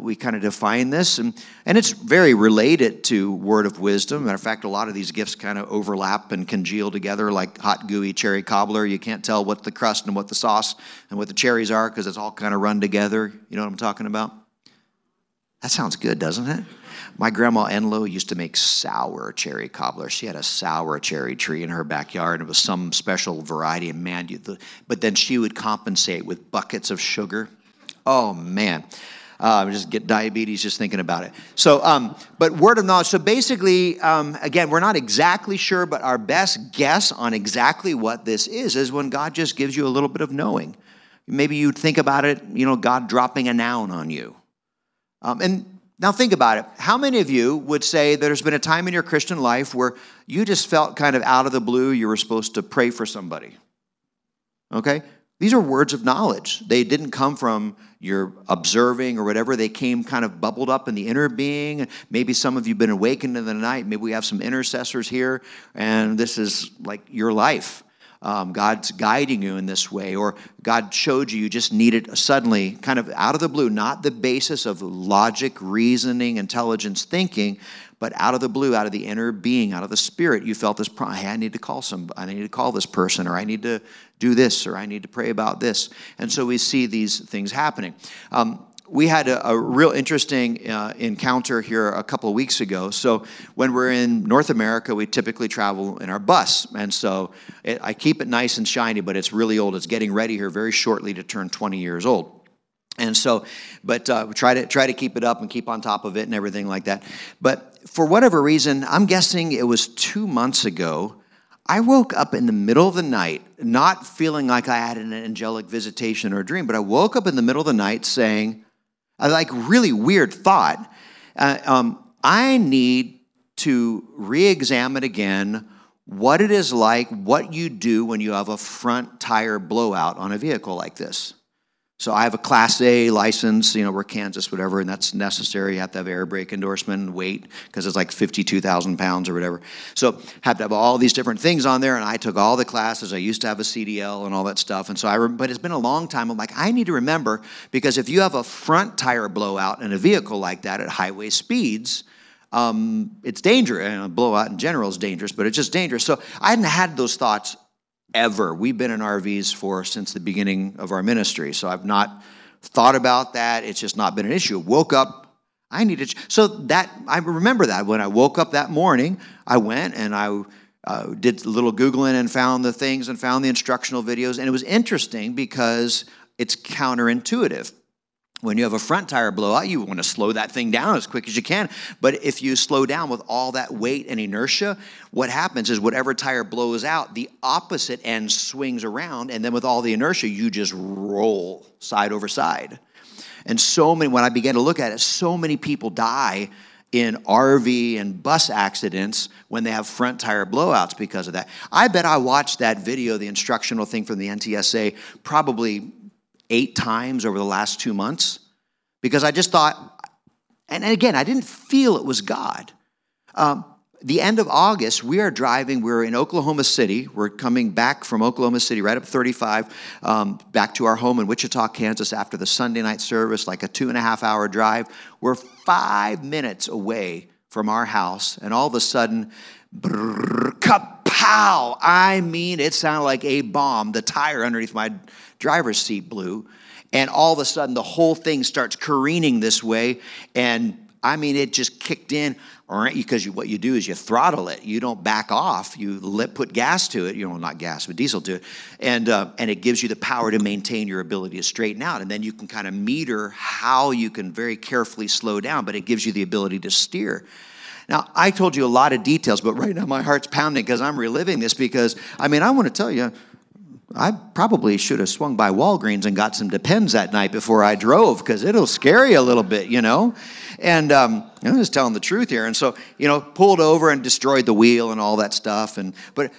we kind of define this. And it's very related to word of wisdom. Matter of fact, a lot of these gifts kind of overlap and congeal together like hot, gooey cherry cobbler. You can't tell what the crust and what the sauce and what the cherries are because it's all kind of run together. You know what I'm talking about? That sounds good, doesn't it? My grandma Enloe used to make sour cherry cobbler. She had a sour cherry tree in her backyard. It was some special variety. And man, but then she would compensate with buckets of sugar. Oh, man. Just get diabetes just thinking about it. So, but word of knowledge. So basically, again, we're not exactly sure, but our best guess on exactly what this is when God just gives you a little bit of knowing. Maybe you think about it, you know, God dropping a noun on you. And now think about it. How many of you would say there's been a time in your Christian life where you just felt kind of out of the blue you were supposed to pray for somebody? Okay? These are words of knowledge. They didn't come from your observing or whatever. They came kind of bubbled up in the inner being. Maybe some of you have been awakened in the night. Maybe we have some intercessors here, and this is like your life. God's guiding you in this way, or God showed you just needed suddenly kind of out of the blue, not the basis of logic, reasoning, intelligence, thinking, But out of the blue, out of the inner being, out of the spirit, you felt this, hey, I need to call somebody, I need to call this person, or I need to do this, or I need to pray about this. And so we see these things happening. We had a real interesting encounter here a couple of weeks ago. So when we're in North America, we typically travel in our bus. And so I keep it nice and shiny, but it's really old. It's getting ready here very shortly to turn 20 years old. And so, but we try to keep it up and keep on top of it and everything like that. But for whatever reason, I'm guessing it was 2 months ago, I woke up in the middle of the night, not feeling like I had an angelic visitation or a dream, but I woke up in the middle of the night saying, a like really weird thought, I need to re-examine again what it is like, what you do when you have a front tire blowout on a vehicle like this. So I have a Class A license, we're Kansas, whatever, and that's necessary. You have to have air brake endorsement and weight because it's like 52,000 pounds or whatever. So have to have all these different things on there, and I took all the classes. I used to have a CDL and all that stuff, and so but it's been a long time. I'm like, I need to remember, because if you have a front tire blowout in a vehicle like that at highway speeds, it's dangerous. And a blowout in general is dangerous, but it's just dangerous. So I hadn't had those thoughts ever. We've been in RVs since the beginning of our ministry, so I've not thought about that. It's just not been an issue. Woke up, I needed, so that, I remember that when I woke up that morning, I went and I did a little Googling and found the things and found the instructional videos, and it was interesting because it's counterintuitive. When you have a front tire blowout, you want to slow that thing down as quick as you can. But if you slow down with all that weight and inertia, what happens is whatever tire blows out, the opposite end swings around, and then with all the inertia, you just roll side over side. And when I began to look at it, so many people die in RV and bus accidents when they have front tire blowouts because of that. I bet I watched that video, the instructional thing from the NTSA, probably 8 times over the last 2 months, because I just thought, and again, I didn't feel it was God. The end of August, we're in Oklahoma City. We're coming back from Oklahoma City, right up 35, back to our home in Wichita, Kansas, after the Sunday night service, like a 2.5-hour drive. We're 5 minutes away from our house, and all of a sudden, brrr, kapow! I mean, it sounded like a bomb. The tire underneath my driver's seat blew, and all of a sudden the whole thing starts careening this way, and I mean, it just kicked in, because what you do is you throttle it. You don't back off. You put gas to it. Not gas, but diesel to it, and it gives you the power to maintain your ability to straighten out, and then you can kind of meter how you can very carefully slow down, but it gives you the ability to steer. Now, I told you a lot of details, but right now my heart's pounding because I'm reliving this, because, I want to tell you, I probably should have swung by Walgreens and got some Depends that night before I drove, because it'll scare you a little bit, And I'm just telling the truth here. And so, pulled over and destroyed the wheel and all that stuff. And but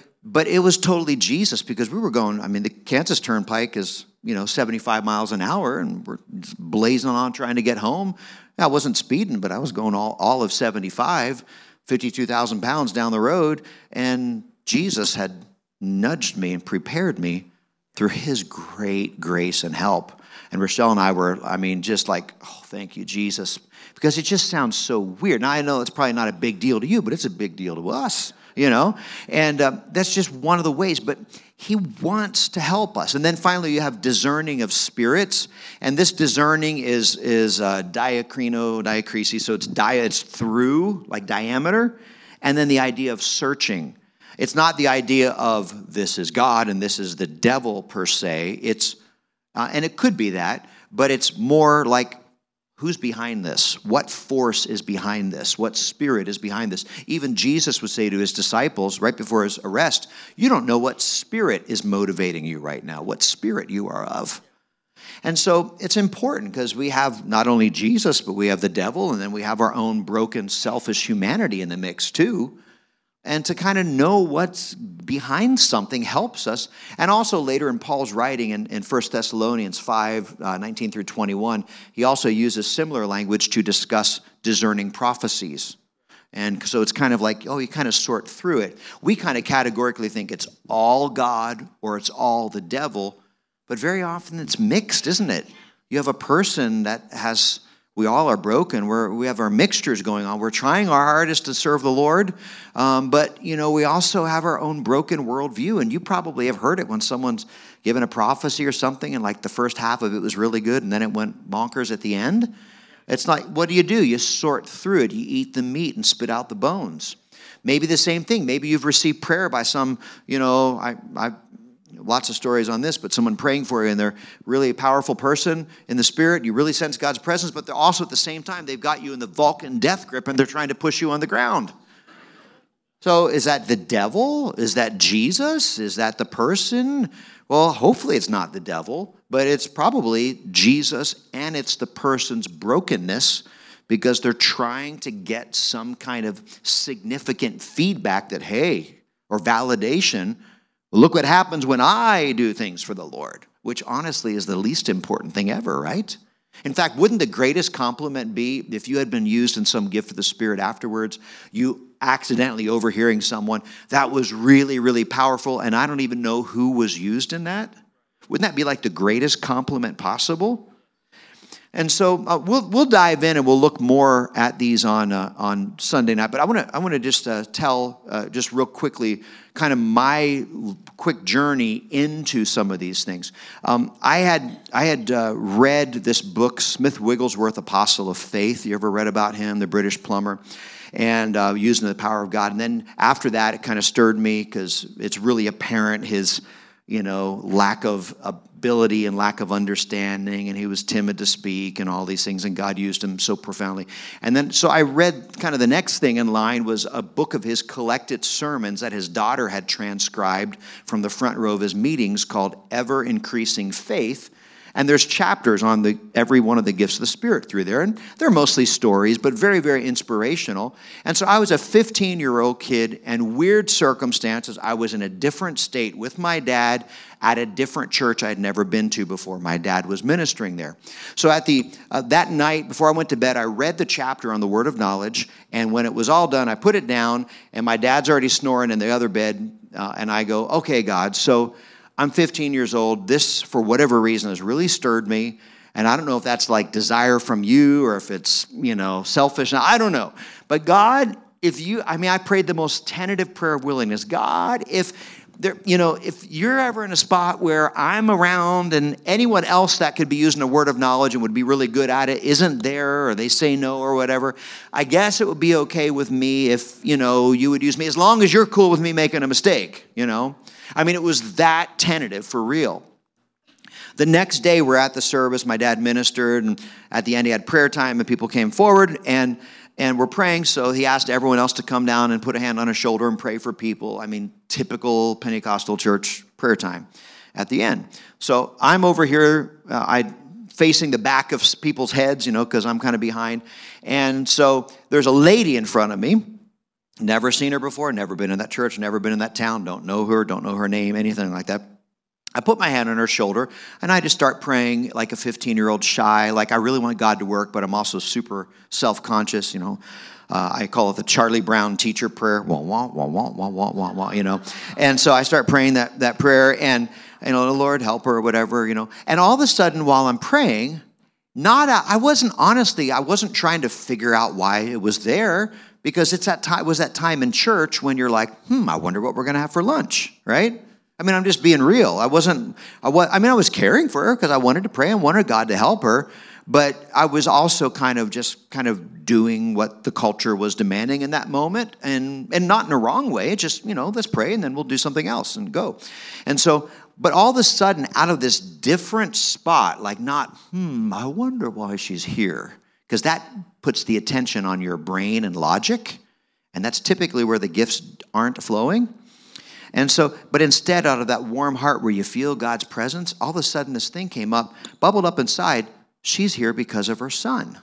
it was totally Jesus, because we were going, the Kansas Turnpike is, 75 miles an hour, and we're just blazing on trying to get home. I wasn't speeding, but I was going all of 75, 52,000 pounds down the road, and Jesus had nudged me and prepared me through his great grace and help. And Rochelle and I were, just like, oh, thank you, Jesus, because it just sounds so weird. Now, I know it's probably not a big deal to you, but it's a big deal to us, and that's just one of the ways, but he wants to help us. And then finally, you have discerning of spirits, and this discerning is diakrisi, so it's through, like diameter, and then the idea of searching. It's not the idea of this is God and this is the devil per se. It's, and it could be that, but it's more like, who's behind this? What force is behind this? What spirit is behind this? Even Jesus would say to his disciples right before his arrest, you don't know what spirit is motivating you right now, what spirit you are of. And so it's important, because we have not only Jesus, but we have the devil, and then we have our own broken, selfish humanity in the mix too. And to kind of know what's behind something helps us. And also later in Paul's writing in 1 Thessalonians 5, 19 through 21, he also uses similar language to discuss discerning prophecies. And so it's kind of like, you kind of sort through it. We kind of categorically think it's all God or it's all the devil, but very often it's mixed, isn't it? You have a person that has We all are broken. We have our mixtures going on. We're trying our hardest to serve the Lord. But, you know, we also have our own broken worldview. And you probably have heard it when someone's given a prophecy or something, and like the first half of it was really good, and then it went bonkers at the end. It's like, what do? You sort through it. You eat the meat and spit out the bones. Maybe the same thing. Maybe you've received prayer by some, you know, I lots of stories on this, but someone praying for you, and they're really a powerful person in the Spirit. You really sense God's presence, but they're also at the same time, they've got you in the Vulcan death grip, and they're trying to push you on the ground. So is that the devil? Is that Jesus? Is that the person? Well, hopefully it's not the devil, but it's probably Jesus, and it's the person's brokenness, because they're trying to get some kind of significant feedback that, hey, or validation. Look what happens when I do things for the Lord, which honestly is the least important thing ever, right? In fact, wouldn't the greatest compliment be if you had been used in some gift of the Spirit afterwards, you accidentally overhearing someone, that was really, really powerful, and I don't even know who was used in that? Wouldn't that be like the greatest compliment possible? And so we'll dive in and we'll look more at these on Sunday night. But I want to just tell just real quickly kind of my quick journey into some of these things. I had read this book, Smith Wigglesworth, Apostle of Faith. You ever read about him, the British plumber? And using the power of God. And then after that, it kind of stirred me because it's really apparent his, you know, lack of ability and lack of understanding, and he was timid to speak and all these things, and God used him so profoundly. And then, so I read kind of the next thing in line was a book of his collected sermons that his daughter had transcribed from the front row of his meetings called Ever Increasing Faith. And there's chapters on every one of the gifts of the Spirit through there. And they're mostly stories, but very, very inspirational. And so I was a 15-year-old kid, and weird circumstances. I was in a different state with my dad at a different church I'd never been to before. My dad was ministering there. So at the that night, before I went to bed, I read the chapter on the Word of Knowledge. And when it was all done, I put it down, and my dad's already snoring in the other bed. And I go, okay, God, so I'm 15 years old. This, for whatever reason, has really stirred me. And I don't know if that's like desire from you or if it's, you know, selfish. Now, I don't know. But God, I prayed the most tentative prayer of willingness. God, if you're ever in a spot where I'm around and anyone else that could be using a word of knowledge and would be really good at it isn't there, or they say no or whatever, I guess it would be okay with me if, you know, you would use me, as long as you're cool with me making a mistake, you know. I mean, it was that tentative, for real. The next day, we're at the service. My dad ministered, and at the end, he had prayer time, and people came forward, and we're praying. So he asked everyone else to come down and put a hand on his shoulder and pray for people. I mean, typical Pentecostal church prayer time at the end. So I'm over here. I facing the back of people's heads, you know, because I'm kind of behind. And so there's a lady in front of me. Never seen her before, never been in that church, never been in that town, don't know her name, anything like that. I put my hand on her shoulder, and I just start praying like a 15-year-old shy, like I really want God to work, but I'm also super self-conscious, you know. I call it the Charlie Brown teacher prayer, wah, wah, wah, wah, wah, wah, wah, wah, you know. And so I start praying that prayer, and, you know, Lord, help her or whatever, you know. And all of a sudden, while I'm praying, I wasn't trying to figure out why it was there, because it was that time in church when you're like, I wonder what we're going to have for lunch, right? I mean, I'm just being real. I was caring for her because I wanted to pray and wanted God to help her, but I was also kind of doing what the culture was demanding in that moment, and not in a wrong way. It's just, you know, let's pray and then we'll do something else and go. And so, but all of a sudden, out of this different spot, like I wonder why she's here, because that puts the attention on your brain and logic, and that's typically where the gifts aren't flowing. And so, but instead, out of that warm heart where you feel God's presence, all of a sudden this thing bubbled up inside, she's here because of her son.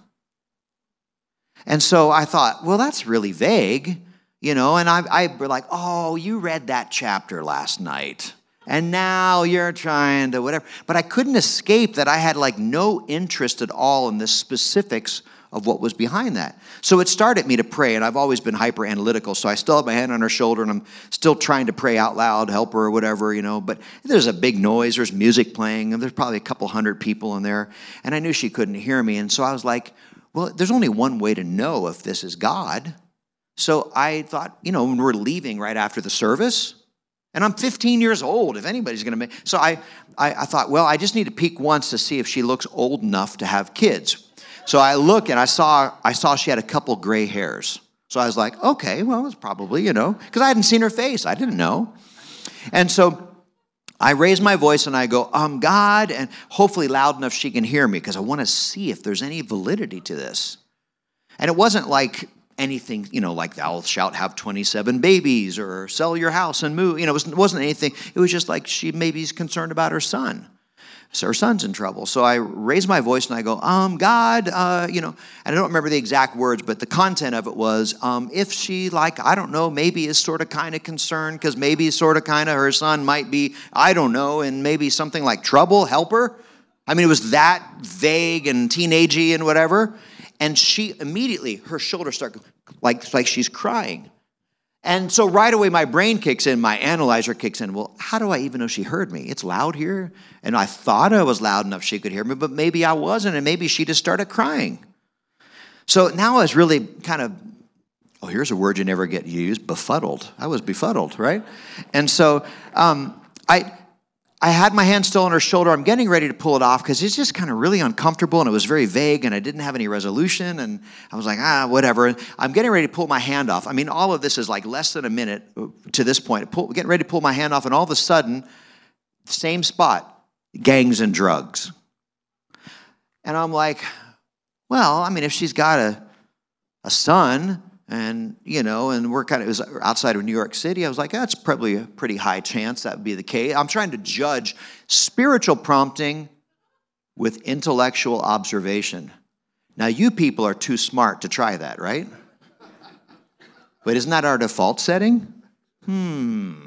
And so I thought, well, that's really vague, you know, and I were like, oh, you read that chapter last night. And now you're trying to whatever. But I couldn't escape that I had like no interest at all in the specifics of what was behind that. So it started me to pray, and I've always been hyper-analytical, so I still have my hand on her shoulder, and I'm still trying to pray out loud, help her or whatever, you know. But there's a big noise, there's music playing, and there's probably a couple hundred people in there. And I knew she couldn't hear me, and so I was like, well, there's only one way to know if this is God. So I thought, you know, when we're leaving right after the service, and I'm 15 years old, if anybody's going to make... So I thought, well, I just need to peek once to see if she looks old enough to have kids. So I look, and I saw she had a couple gray hairs. So I was like, okay, well, it's probably, you know, because I hadn't seen her face. I didn't know. And so I raise my voice and I go, God, and hopefully loud enough she can hear me, because I want to see if there's any validity to this. And it wasn't like anything, you know, like thou shalt have 27 babies or sell your house and move. You know, it wasn't anything. It was just like she maybe is concerned about her son. So her son's in trouble. So I raise my voice and I go, God, you know, and I don't remember the exact words, but the content of it was, if she, like, I don't know, maybe is sort of kind of concerned because maybe sort of kind of her son might be, I don't know, and maybe something like trouble, help her. I mean, it was that vague and teenagey and whatever. And she immediately, her shoulders start like she's crying. And so right away, my brain kicks in, my analyzer kicks in. Well, how do I even know she heard me? It's loud here. And I thought I was loud enough she could hear me, but maybe I wasn't, and maybe she just started crying. So now I was really kind of, oh, here's a word you never get used, befuddled. I was befuddled, right? And so I had my hand still on her shoulder. I'm getting ready to pull it off because it's just kind of really uncomfortable, and it was very vague, and I didn't have any resolution, and I was like, whatever. And I'm getting ready to pull my hand off. I mean, all of this is like less than a minute to this point. Getting ready to pull my hand off, and all of a sudden, same spot, gangs and drugs. And I'm like, well, I mean, if she's got a son, and, you know, and we're kind of, it was outside of New York City. I was like, that's probably a pretty high chance that would be the case. I'm trying to judge spiritual prompting with intellectual observation. Now, you people are too smart to try that, right? But isn't that our default setting? You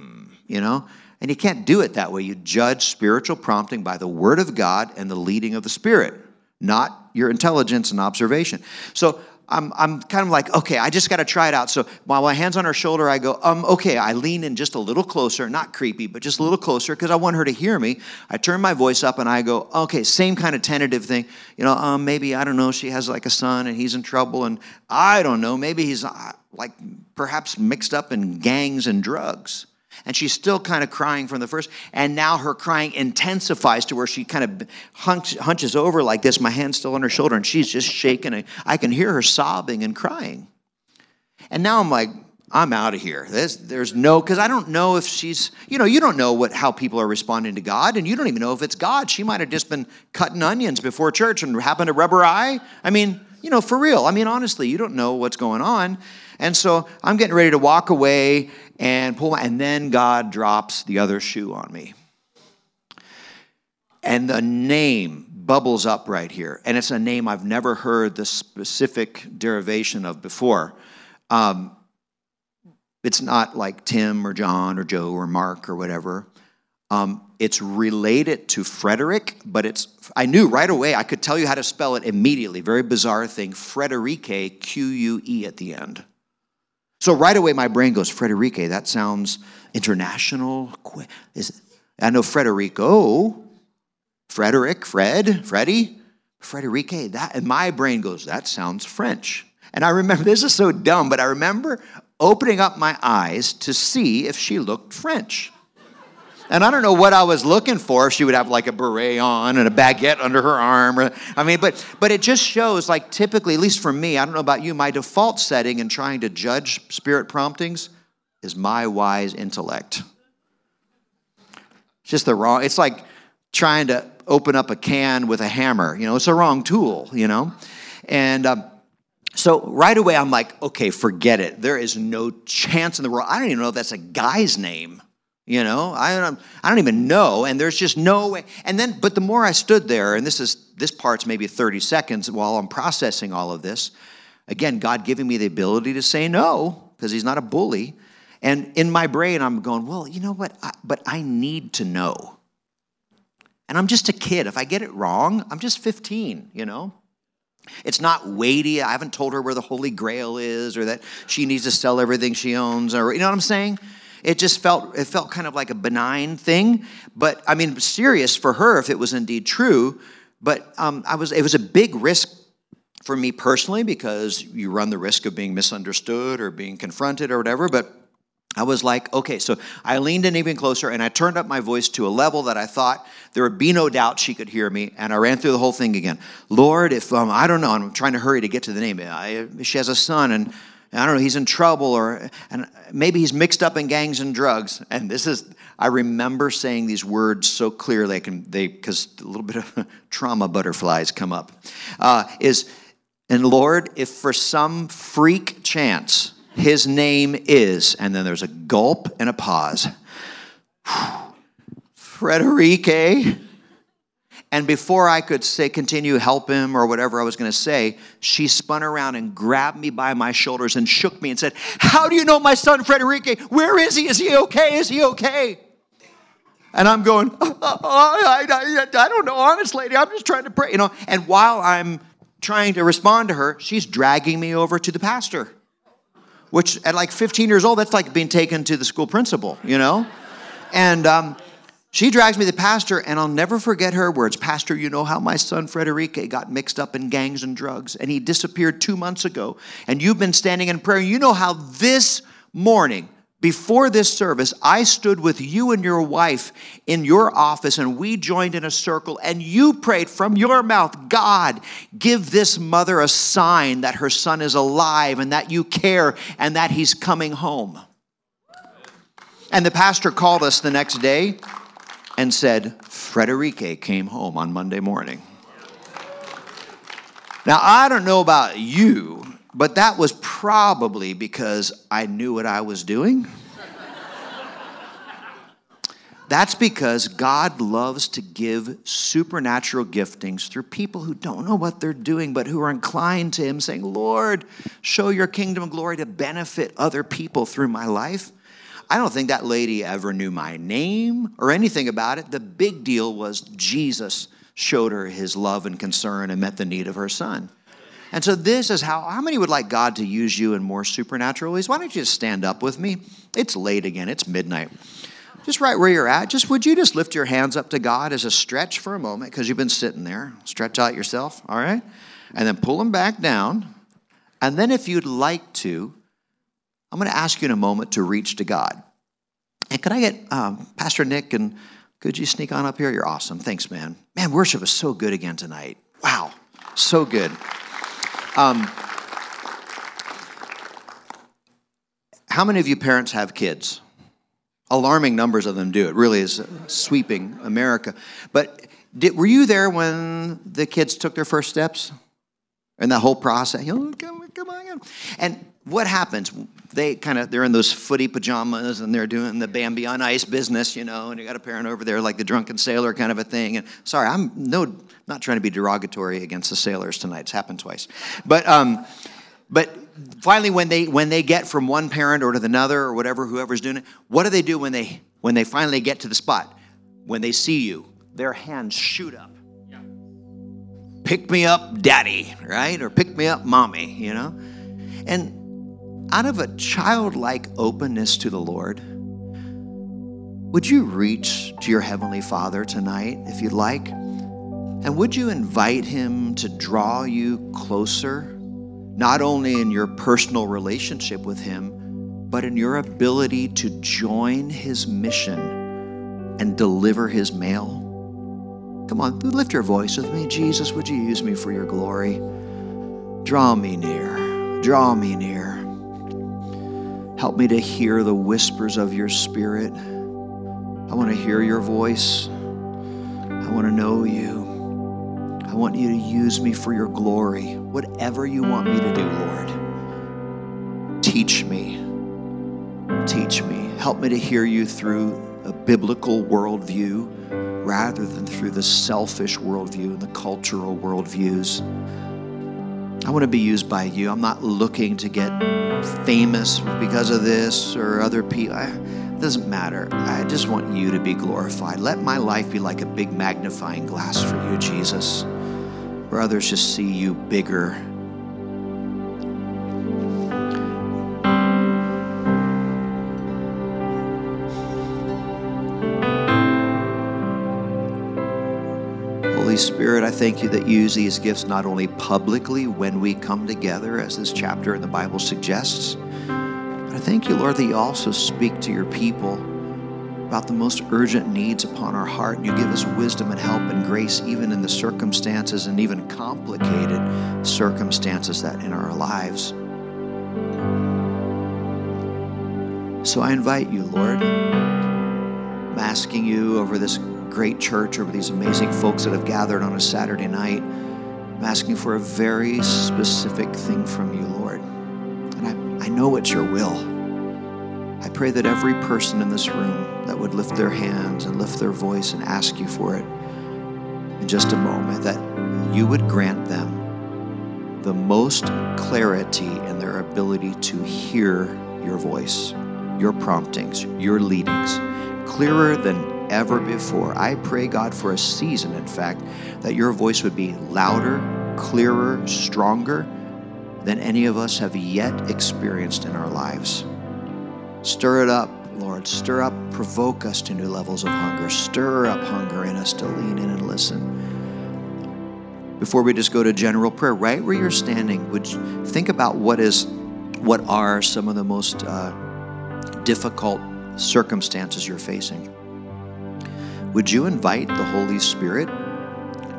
know? And you can't do it that way. You judge spiritual prompting by the Word of God and the leading of the Spirit, not your intelligence and observation. So I'm kind of like, okay, I just got to try it out. So while my hand's on her shoulder, I go, okay. I lean in just a little closer, not creepy, but just a little closer because I want her to hear me. I turn my voice up and I go, okay, same kind of tentative thing. You know, maybe, I don't know, she has like a son and he's in trouble and I don't know, maybe he's like perhaps mixed up in gangs and drugs. And she's still kind of crying from the first. And now her crying intensifies to where she kind of hunches over like this, my hand's still on her shoulder, and she's just shaking. And I can hear her sobbing and crying. And now I'm like, I'm out of here. There's no, because I don't know if she's, you know, you don't know how people are responding to God, and you don't even know if it's God. She might have just been cutting onions before church and happened to rub her eye. I mean, you know, for real. I mean, honestly, you don't know what's going on. And so I'm getting ready to walk away and and then God drops the other shoe on me. And the name bubbles up right here. And it's a name I've never heard the specific derivation of before. It's not like Tim or John or Joe or Mark or whatever. It's related to Frederique, but I knew right away, I could tell you how to spell it immediately. Very bizarre thing, Frederique, Q-U-E at the end. So right away, my brain goes, Frederique, that sounds international. I know Frederico, Frederick, Fred, Freddie, Frederique. And my brain goes, that sounds French. And I remember, this is so dumb, but I remember opening up my eyes to see if she looked French. And I don't know what I was looking for, if she would have like a beret on and a baguette under her arm. I mean, but it just shows, like, typically, at least for me, I don't know about you, my default setting in trying to judge spirit promptings is my wise intellect. It's just the wrong, it's like trying to open up a can with a hammer. You know, it's the wrong tool, you know. And so right away I'm like, okay, forget it. There is no chance in the world. I don't even know if that's a guy's name. You know, I don't even know, and there's just no way. And then, but the more I stood there, and this part's maybe 30 seconds while I'm processing all of this, again, God giving me the ability to say no, because he's not a bully. And in my brain, I'm going, well, you know what, but I need to know. And I'm just a kid. If I get it wrong, I'm just 15, you know. It's not weighty. I haven't told her where the Holy Grail is or that she needs to sell everything she owns, or, you know what I'm saying? It just felt kind of like a benign thing, but I mean, serious for her if it was indeed true, but it was a big risk for me personally, because you run the risk of being misunderstood or being confronted or whatever, but I was like, okay, so I leaned in even closer, and I turned up my voice to a level that I thought there would be no doubt she could hear me, and I ran through the whole thing again. Lord, if, I don't know, I'm trying to hurry to get to the name. She has a son, and I don't know, he's in trouble, and maybe he's mixed up in gangs and drugs. And I remember saying these words so clearly, because a little bit of trauma butterflies come up, and Lord, if for some freak chance, his name is, and then there's a gulp and a pause. Frederique. And before I could say, continue, help him, or whatever I was going to say, she spun around and grabbed me by my shoulders and shook me and said, "How do you know my son, Frederique? Where is he? Is he okay? Is he okay?" And I'm going, I don't know. Honest lady, I'm just trying to pray. You know. And while I'm trying to respond to her, she's dragging me over to the pastor, which at like 15 years old, that's like being taken to the school principal, you know? And she drags me to the pastor, and I'll never forget her words. "Pastor, you know how my son Frederique got mixed up in gangs and drugs, and he disappeared 2 months ago, and you've been standing in prayer. You know how this morning, before this service, I stood with you and your wife in your office, and we joined in a circle, and you prayed from your mouth, 'God, give this mother a sign that her son is alive and that you care and that he's coming home.'" And the pastor called us the next day and said, "Frederique came home on Monday morning." Now, I don't know about you, but that was probably because I knew what I was doing. That's because God loves to give supernatural giftings through people who don't know what they're doing, but who are inclined to Him, saying, "Lord, show your kingdom of glory to benefit other people through my life." I don't think that lady ever knew my name or anything about it. The big deal was Jesus showed her His love and concern and met the need of her son. And so this is how many would like God to use you in more supernatural ways? Why don't you just stand up with me? It's late again. It's midnight. Just right where you're at, would you just lift your hands up to God as a stretch for a moment, because you've been sitting there. Stretch out yourself, all right? And then pull them back down. And then if you'd like to, I'm going to ask you in a moment to reach to God. And could I get Pastor Nick, and could you sneak on up here? You're awesome. Thanks, man. Man, worship is so good again tonight. Wow, so good. How many of you parents have kids? Alarming numbers of them do. It really is sweeping America. But were you there when the kids took their first steps? And that whole process? Oh, come on. And what happens? They're in those footy pajamas, and they're doing the Bambi on ice business, you know, and you got a parent over there like the drunken sailor kind of a thing. And sorry, I'm not trying to be derogatory against the sailors tonight. It's happened twice. But finally, when they get from one parent or to another or whatever, whoever's doing it, what do they do when they finally get to the spot? When they see you, their hands shoot up. Yeah. Pick me up, daddy, right? Or pick me up, mommy, you know? And out of a childlike openness to the Lord, would you reach to your Heavenly Father tonight if you'd like? And would you invite Him to draw you closer, not only in your personal relationship with Him, but in your ability to join His mission and deliver His mail? Come on, lift your voice with me. Jesus, would you use me for your glory? Draw me near. Draw me near. Help me to hear the whispers of your Spirit. I want to hear your voice. I want to know you. I want you to use me for your glory. Whatever you want me to do, Lord. Teach me. Teach me. Help me to hear you through a biblical worldview rather than through the selfish worldview and the cultural worldviews. I want to be used by you. I'm not looking to get famous because of this or other people. It doesn't matter. I just want you to be glorified. Let my life be like a big magnifying glass for you, Jesus. For others just see you bigger. Holy Spirit, I thank you that you use these gifts not only publicly when we come together, as this chapter in the Bible suggests, but I thank you, Lord, that you also speak to your people about the most urgent needs upon our heart, and you give us wisdom and help and grace even in the circumstances and even complicated circumstances that in our lives. So I invite you, Lord, I'm asking you over this great church, over these amazing folks that have gathered on a Saturday night, I'm asking for a very specific thing from you, Lord. And I know it's your will. I pray that every person in this room that would lift their hands and lift their voice and ask you for it in just a moment, that you would grant them the most clarity in their ability to hear your voice, your promptings, your leadings, clearer than ever before. I pray, God, for a season, in fact, that your voice would be louder, clearer, stronger than any of us have yet experienced in our lives. Stir it up, Lord. Stir up, provoke us to new levels of hunger. Stir up hunger in us to lean in and listen. Before we just go to general prayer, right where you're standing, would you think about what are some of the most difficult circumstances you're facing? Would you invite the Holy Spirit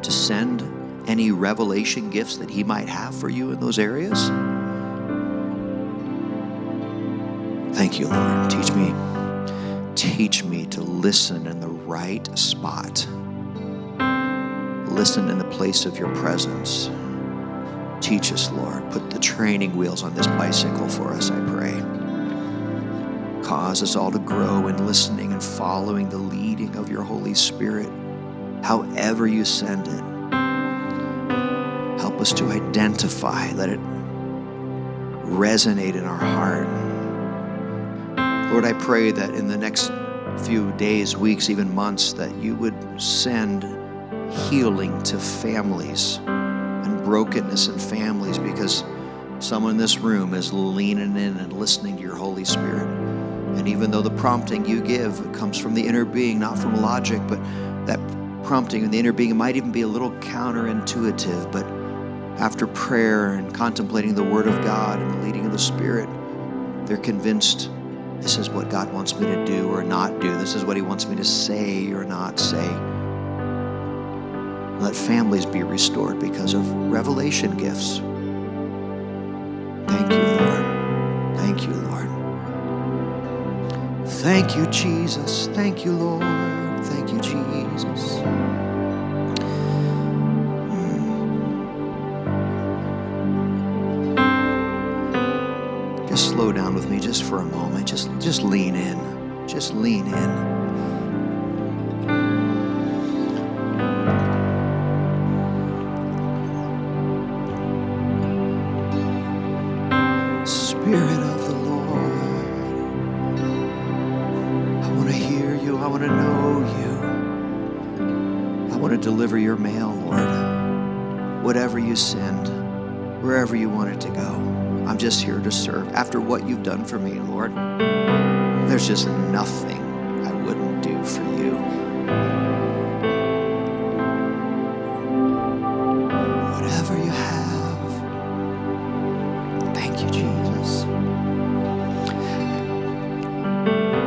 to send any revelation gifts that he might have for you in those areas? Thank you, Lord. Teach me to listen in the right spot. Listen in the place of your presence. Teach us, Lord. Put the training wheels on this bicycle for us, I pray. Cause us all to grow in listening and following the leading of your Holy Spirit, however you send it. Help us to identify, let it resonate in our heart. Lord, I pray that in the next few days, weeks, even months, that you would send healing to families and brokenness in families, because someone in this room is leaning in and listening to your Holy Spirit. And even though the prompting you give comes from the inner being, not from logic, but that prompting in the inner being might even be a little counterintuitive, but after prayer and contemplating the Word of God and the leading of the Spirit, they're convinced this is what God wants me to do or not do. This is what he wants me to say or not say. Let families be restored because of revelation gifts. Thank you, Lord. Thank you, Lord. Thank you, Jesus. Thank you, Lord. Thank you, Jesus. Slow down with me just for a moment. Just lean in. Just lean in. Spirit of the Lord, I want to hear you. I want to know you. I want to deliver your mail, Lord. Whatever you send, wherever you want it to go. I'm just here to serve. After what you've done for me, Lord, there's just nothing I wouldn't do for you. Whatever you have. Thank you, Jesus.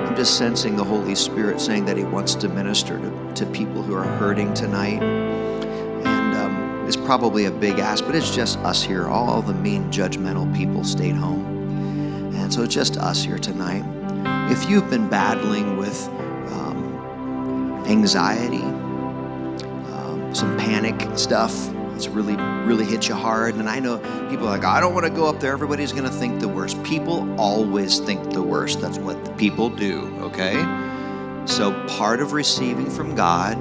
I'm just sensing the Holy Spirit saying that he wants to minister to people who are hurting tonight. It's probably a big ask, but it's just us here. All the mean, judgmental people stayed home. And so it's just us here tonight. If you've been battling with anxiety, some panic stuff, it's really, really hit you hard. And I know people are like, I don't want to go up there. Everybody's going to think the worst. People always think the worst. That's what people do, okay? So part of receiving from God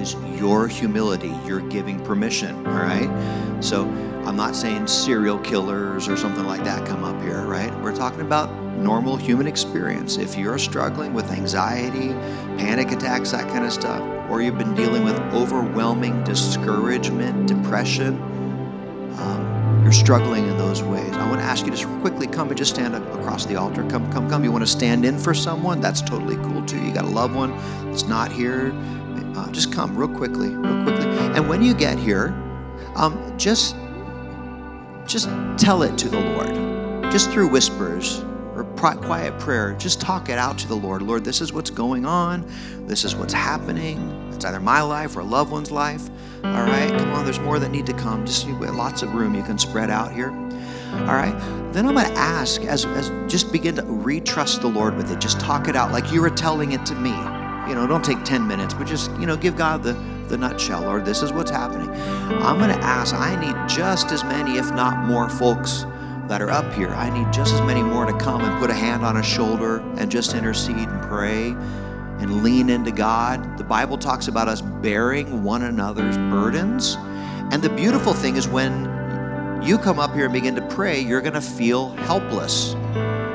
is your humility. You're giving permission, all right? So I'm not saying serial killers or something like that come up here, right? We're talking about normal human experience. If you're struggling with anxiety, panic attacks, that kind of stuff, or you've been dealing with overwhelming discouragement, depression, you're struggling in those ways, I want to ask you just quickly come and just stand up across the altar. Come. You want to stand in for someone? That's totally cool too. You got a loved one that's not here. Just come real quickly. And when you get here, just tell it to the Lord, just through whispers or quiet prayer. Just talk it out to the Lord. Lord, this is what's going on. This is what's happening. It's either my life or a loved one's life. All right, come on, there's more that need to come. Just lots of room you can spread out here. All right, then I'm going to ask, as just begin to re-trust the Lord with it. Just talk it out like you were telling it to me. You know, don't take 10 minutes, but just, you know, give God the nutshell, or this is what's happening. I'm going to ask, I need just as many, if not more, folks that are up here. I need just as many more to come and put a hand on a shoulder and just intercede and pray and lean into God. The Bible talks about us bearing one another's burdens. And the beautiful thing is when you come up here and begin to pray, you're going to feel helpless.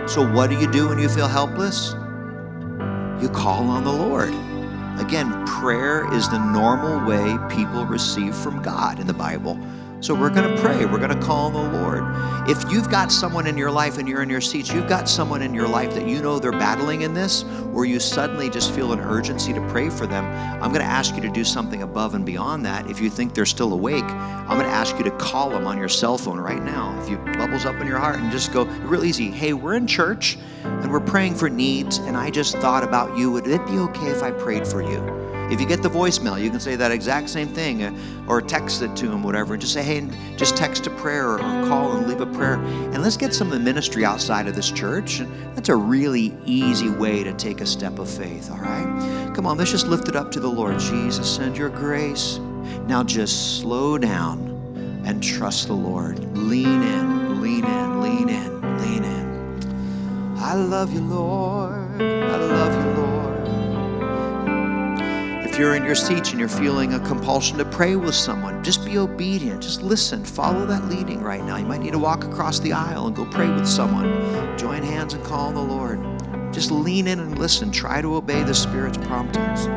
So what do you do when you feel helpless? You call on the Lord. Again, prayer is the normal way people receive from God in the Bible. So we're going to pray. We're going to call on the Lord. If you've got someone in your life and you're in your seats, you've got someone in your life that you know they're battling in this, or you suddenly just feel an urgency to pray for them, I'm going to ask you to do something above and beyond that. If you think they're still awake, I'm going to ask you to call them on your cell phone right now. If it bubbles up in your heart and just go real easy, hey, we're in church and we're praying for needs, and I just thought about you. Would it be okay if I prayed for you? If you get the voicemail, you can say that exact same thing, or text it to them, whatever, and just say, hey, just text a prayer, or call and leave a prayer. And let's get some of the ministry outside of this church. That's a really easy way to take a step of faith, all right? Come on, let's just lift it up to the Lord. Jesus, send your grace. Now just slow down and trust the Lord. Lean in, lean in, lean in, lean in. I love you, Lord. I love you, Lord. If you're in your seats and you're feeling a compulsion to pray with someone, just be obedient. Just listen. Follow that leading right now. You might need to walk across the aisle and go pray with someone. Join hands and call on the Lord. Just lean in and listen. Try to obey the Spirit's promptings.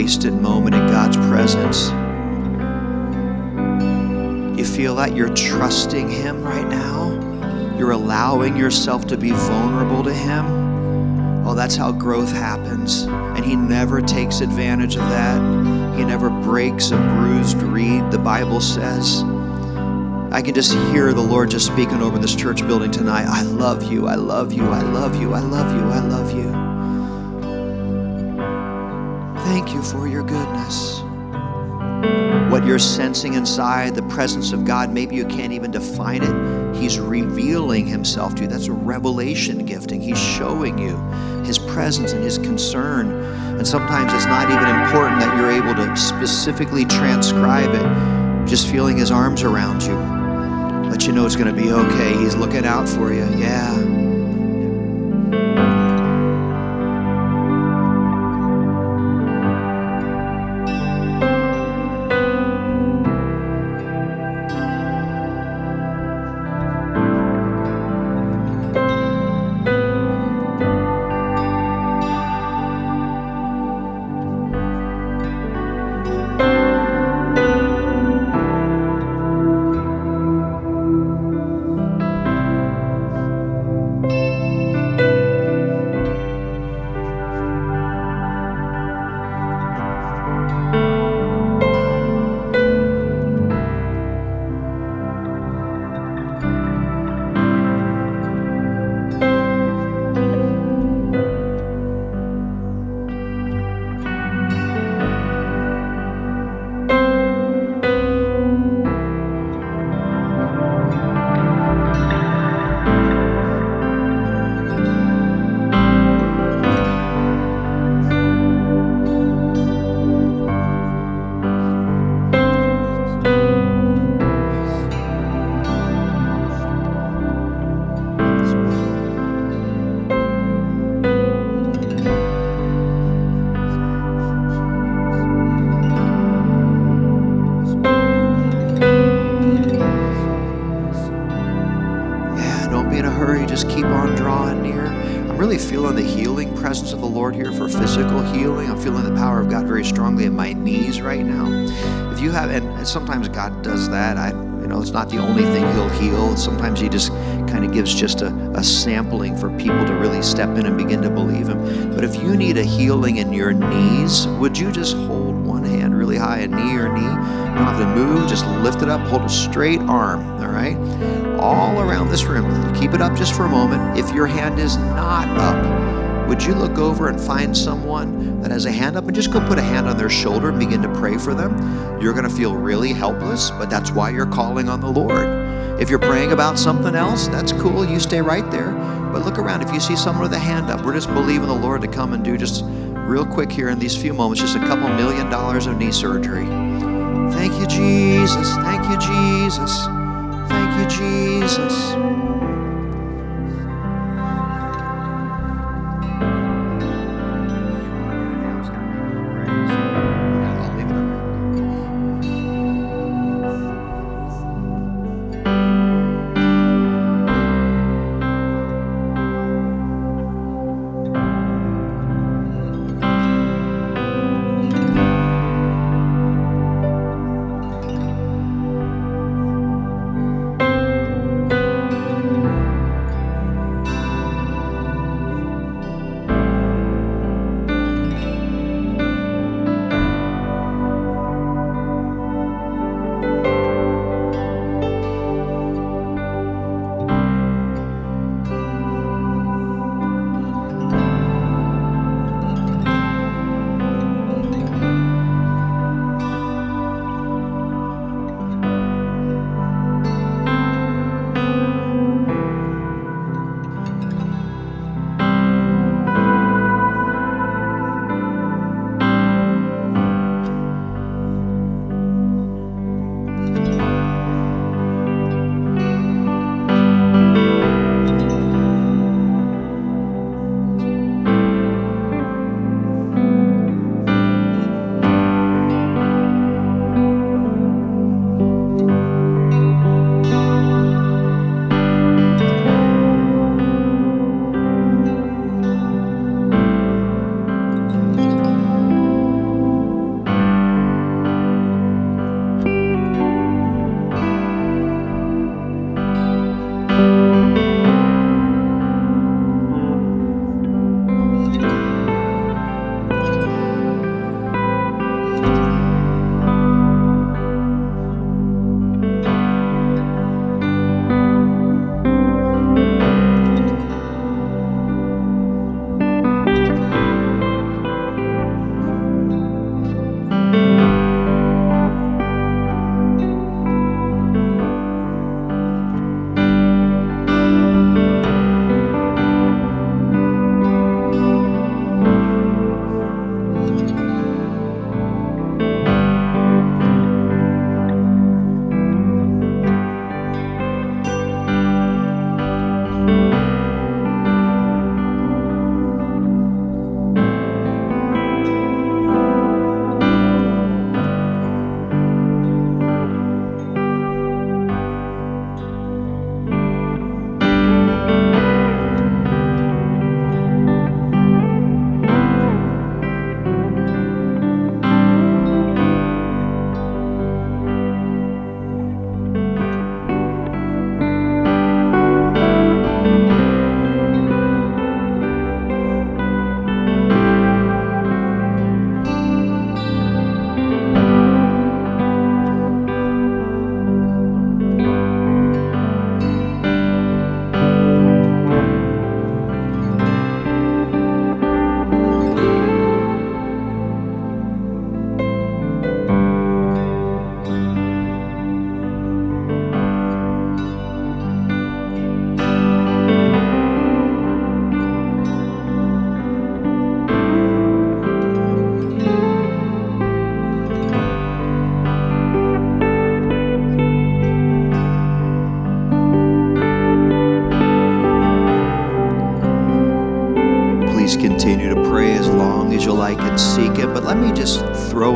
wasted moment in God's presence. You feel that you're trusting Him right now. You're allowing yourself to be vulnerable to Him. Oh, that's how growth happens. And He never takes advantage of that. He never breaks a bruised reed, the Bible says. I can just hear the Lord just speaking over this church building tonight. I love you, I love you, I love you, I love you, I love you. Thank you for your goodness. What you're sensing inside, the presence of God, maybe you can't even define it. He's revealing Himself to you. That's a revelation gifting. He's showing you His presence and His concern. And sometimes it's not even important that you're able to specifically transcribe it. Just feeling His arms around you. Let you know it's going to be okay. He's looking out for you. Yeah. Sometimes God does that. It's not the only thing He'll heal. Sometimes He just kind of gives just a sampling for people to really step in and begin to believe Him. But if you need a healing in your knees, would you just hold one hand really high, a knee or knee? You don't have to move. Just lift it up. Hold a straight arm, all right? All around this room. Keep it up just for a moment. If your hand is not up, would you look over and find someone that has a hand up and just go put a hand on their shoulder and begin to pray for them? You're going to feel really helpless, but that's why you're calling on the Lord. If you're praying about something else, that's cool. You stay right there. But look around. If you see someone with a hand up, we're just believing the Lord to come and do just real quick here in these few moments, just $2 million of knee surgery. Thank you, Jesus. Thank you, Jesus. Thank you, Jesus.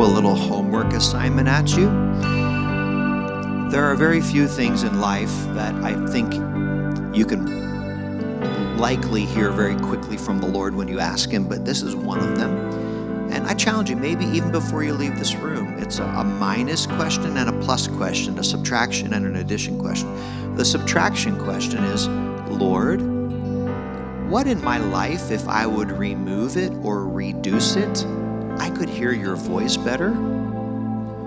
throw a little homework assignment at you. There are very few things in life that I think you can likely hear very quickly from the Lord when you ask Him, but this is one of them. And I challenge you, maybe even before you leave this room, it's a minus question and a plus question, a subtraction and an addition question. The subtraction question is, Lord, what in my life, if I would remove it or reduce it, I could hear your voice better?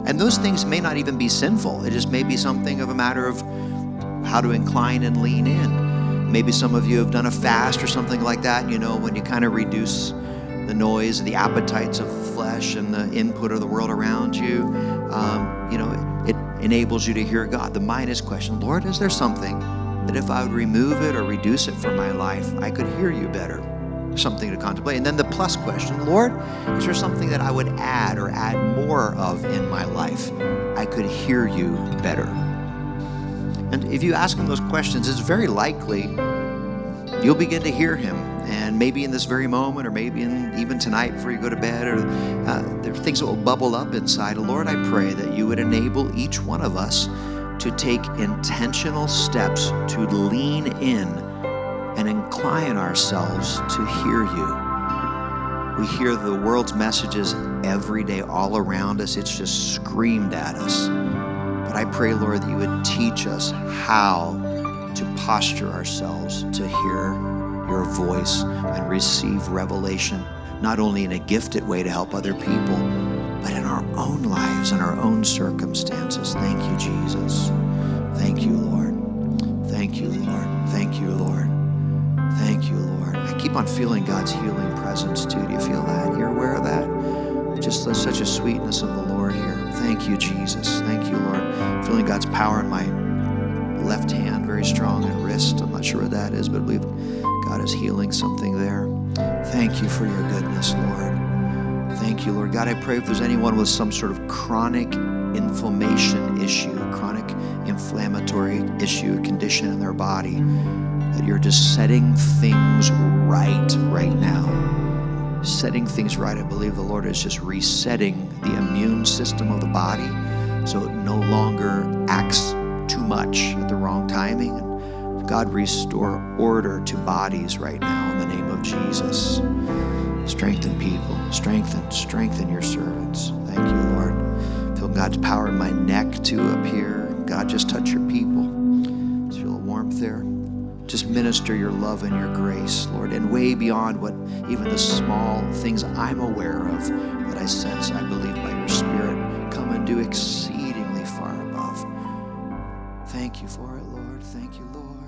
And those things may not even be sinful. It just may be something of a matter of how to incline and lean in. Maybe some of you have done a fast or something like that, you know, when you kind of reduce the noise, the appetites of flesh and the input of the world around you. You know, it enables you to hear God. The minus question, Lord, is there something that if I would remove it or reduce it from my life, I could hear you better? Something to contemplate. And then the plus question, Lord, is there something that I would add or add more of in my life? I could hear you better. And if you ask Him those questions, it's very likely you'll begin to hear Him. And maybe in this very moment, or maybe even tonight before you go to bed, or there are things that will bubble up inside. Lord, I pray that you would enable each one of us to take intentional steps to lean in and incline ourselves to hear you. We hear the world's messages every day all around us. It's just screamed at us. But I pray, Lord, that you would teach us how to posture ourselves to hear your voice and receive revelation, not only in a gifted way to help other people, but in our own lives and our own circumstances. Thank you, Jesus. Thank you, Lord. Thank you, Lord. Thank you, Lord. Thank you, Lord. I keep on feeling God's healing presence, too. Do you feel that? You're aware of that? Just such a sweetness of the Lord here. Thank you, Jesus. Thank you, Lord. I'm feeling God's power in my left hand, very strong, and wrist. I'm not sure what that is, but I believe God is healing something there. Thank you for your goodness, Lord. Thank you, Lord. God, I pray if there's anyone with some sort of chronic inflammation issue, chronic inflammatory issue, condition in their body, that you're just setting things right now. Setting things right. I believe the Lord is just resetting the immune system of the body so it no longer acts too much at the wrong timing. And God, restore order to bodies right now in the name of Jesus. Strengthen people. Strengthen your servants. Thank you, Lord. Feel God's power in my neck too up here. God, just touch your people. Just feel a warmth there. Just minister your love and your grace, Lord, and way beyond what even the small things I'm aware of that I sense, I believe by your Spirit, come and do exceedingly far above. Thank you for it, Lord. Thank you, Lord.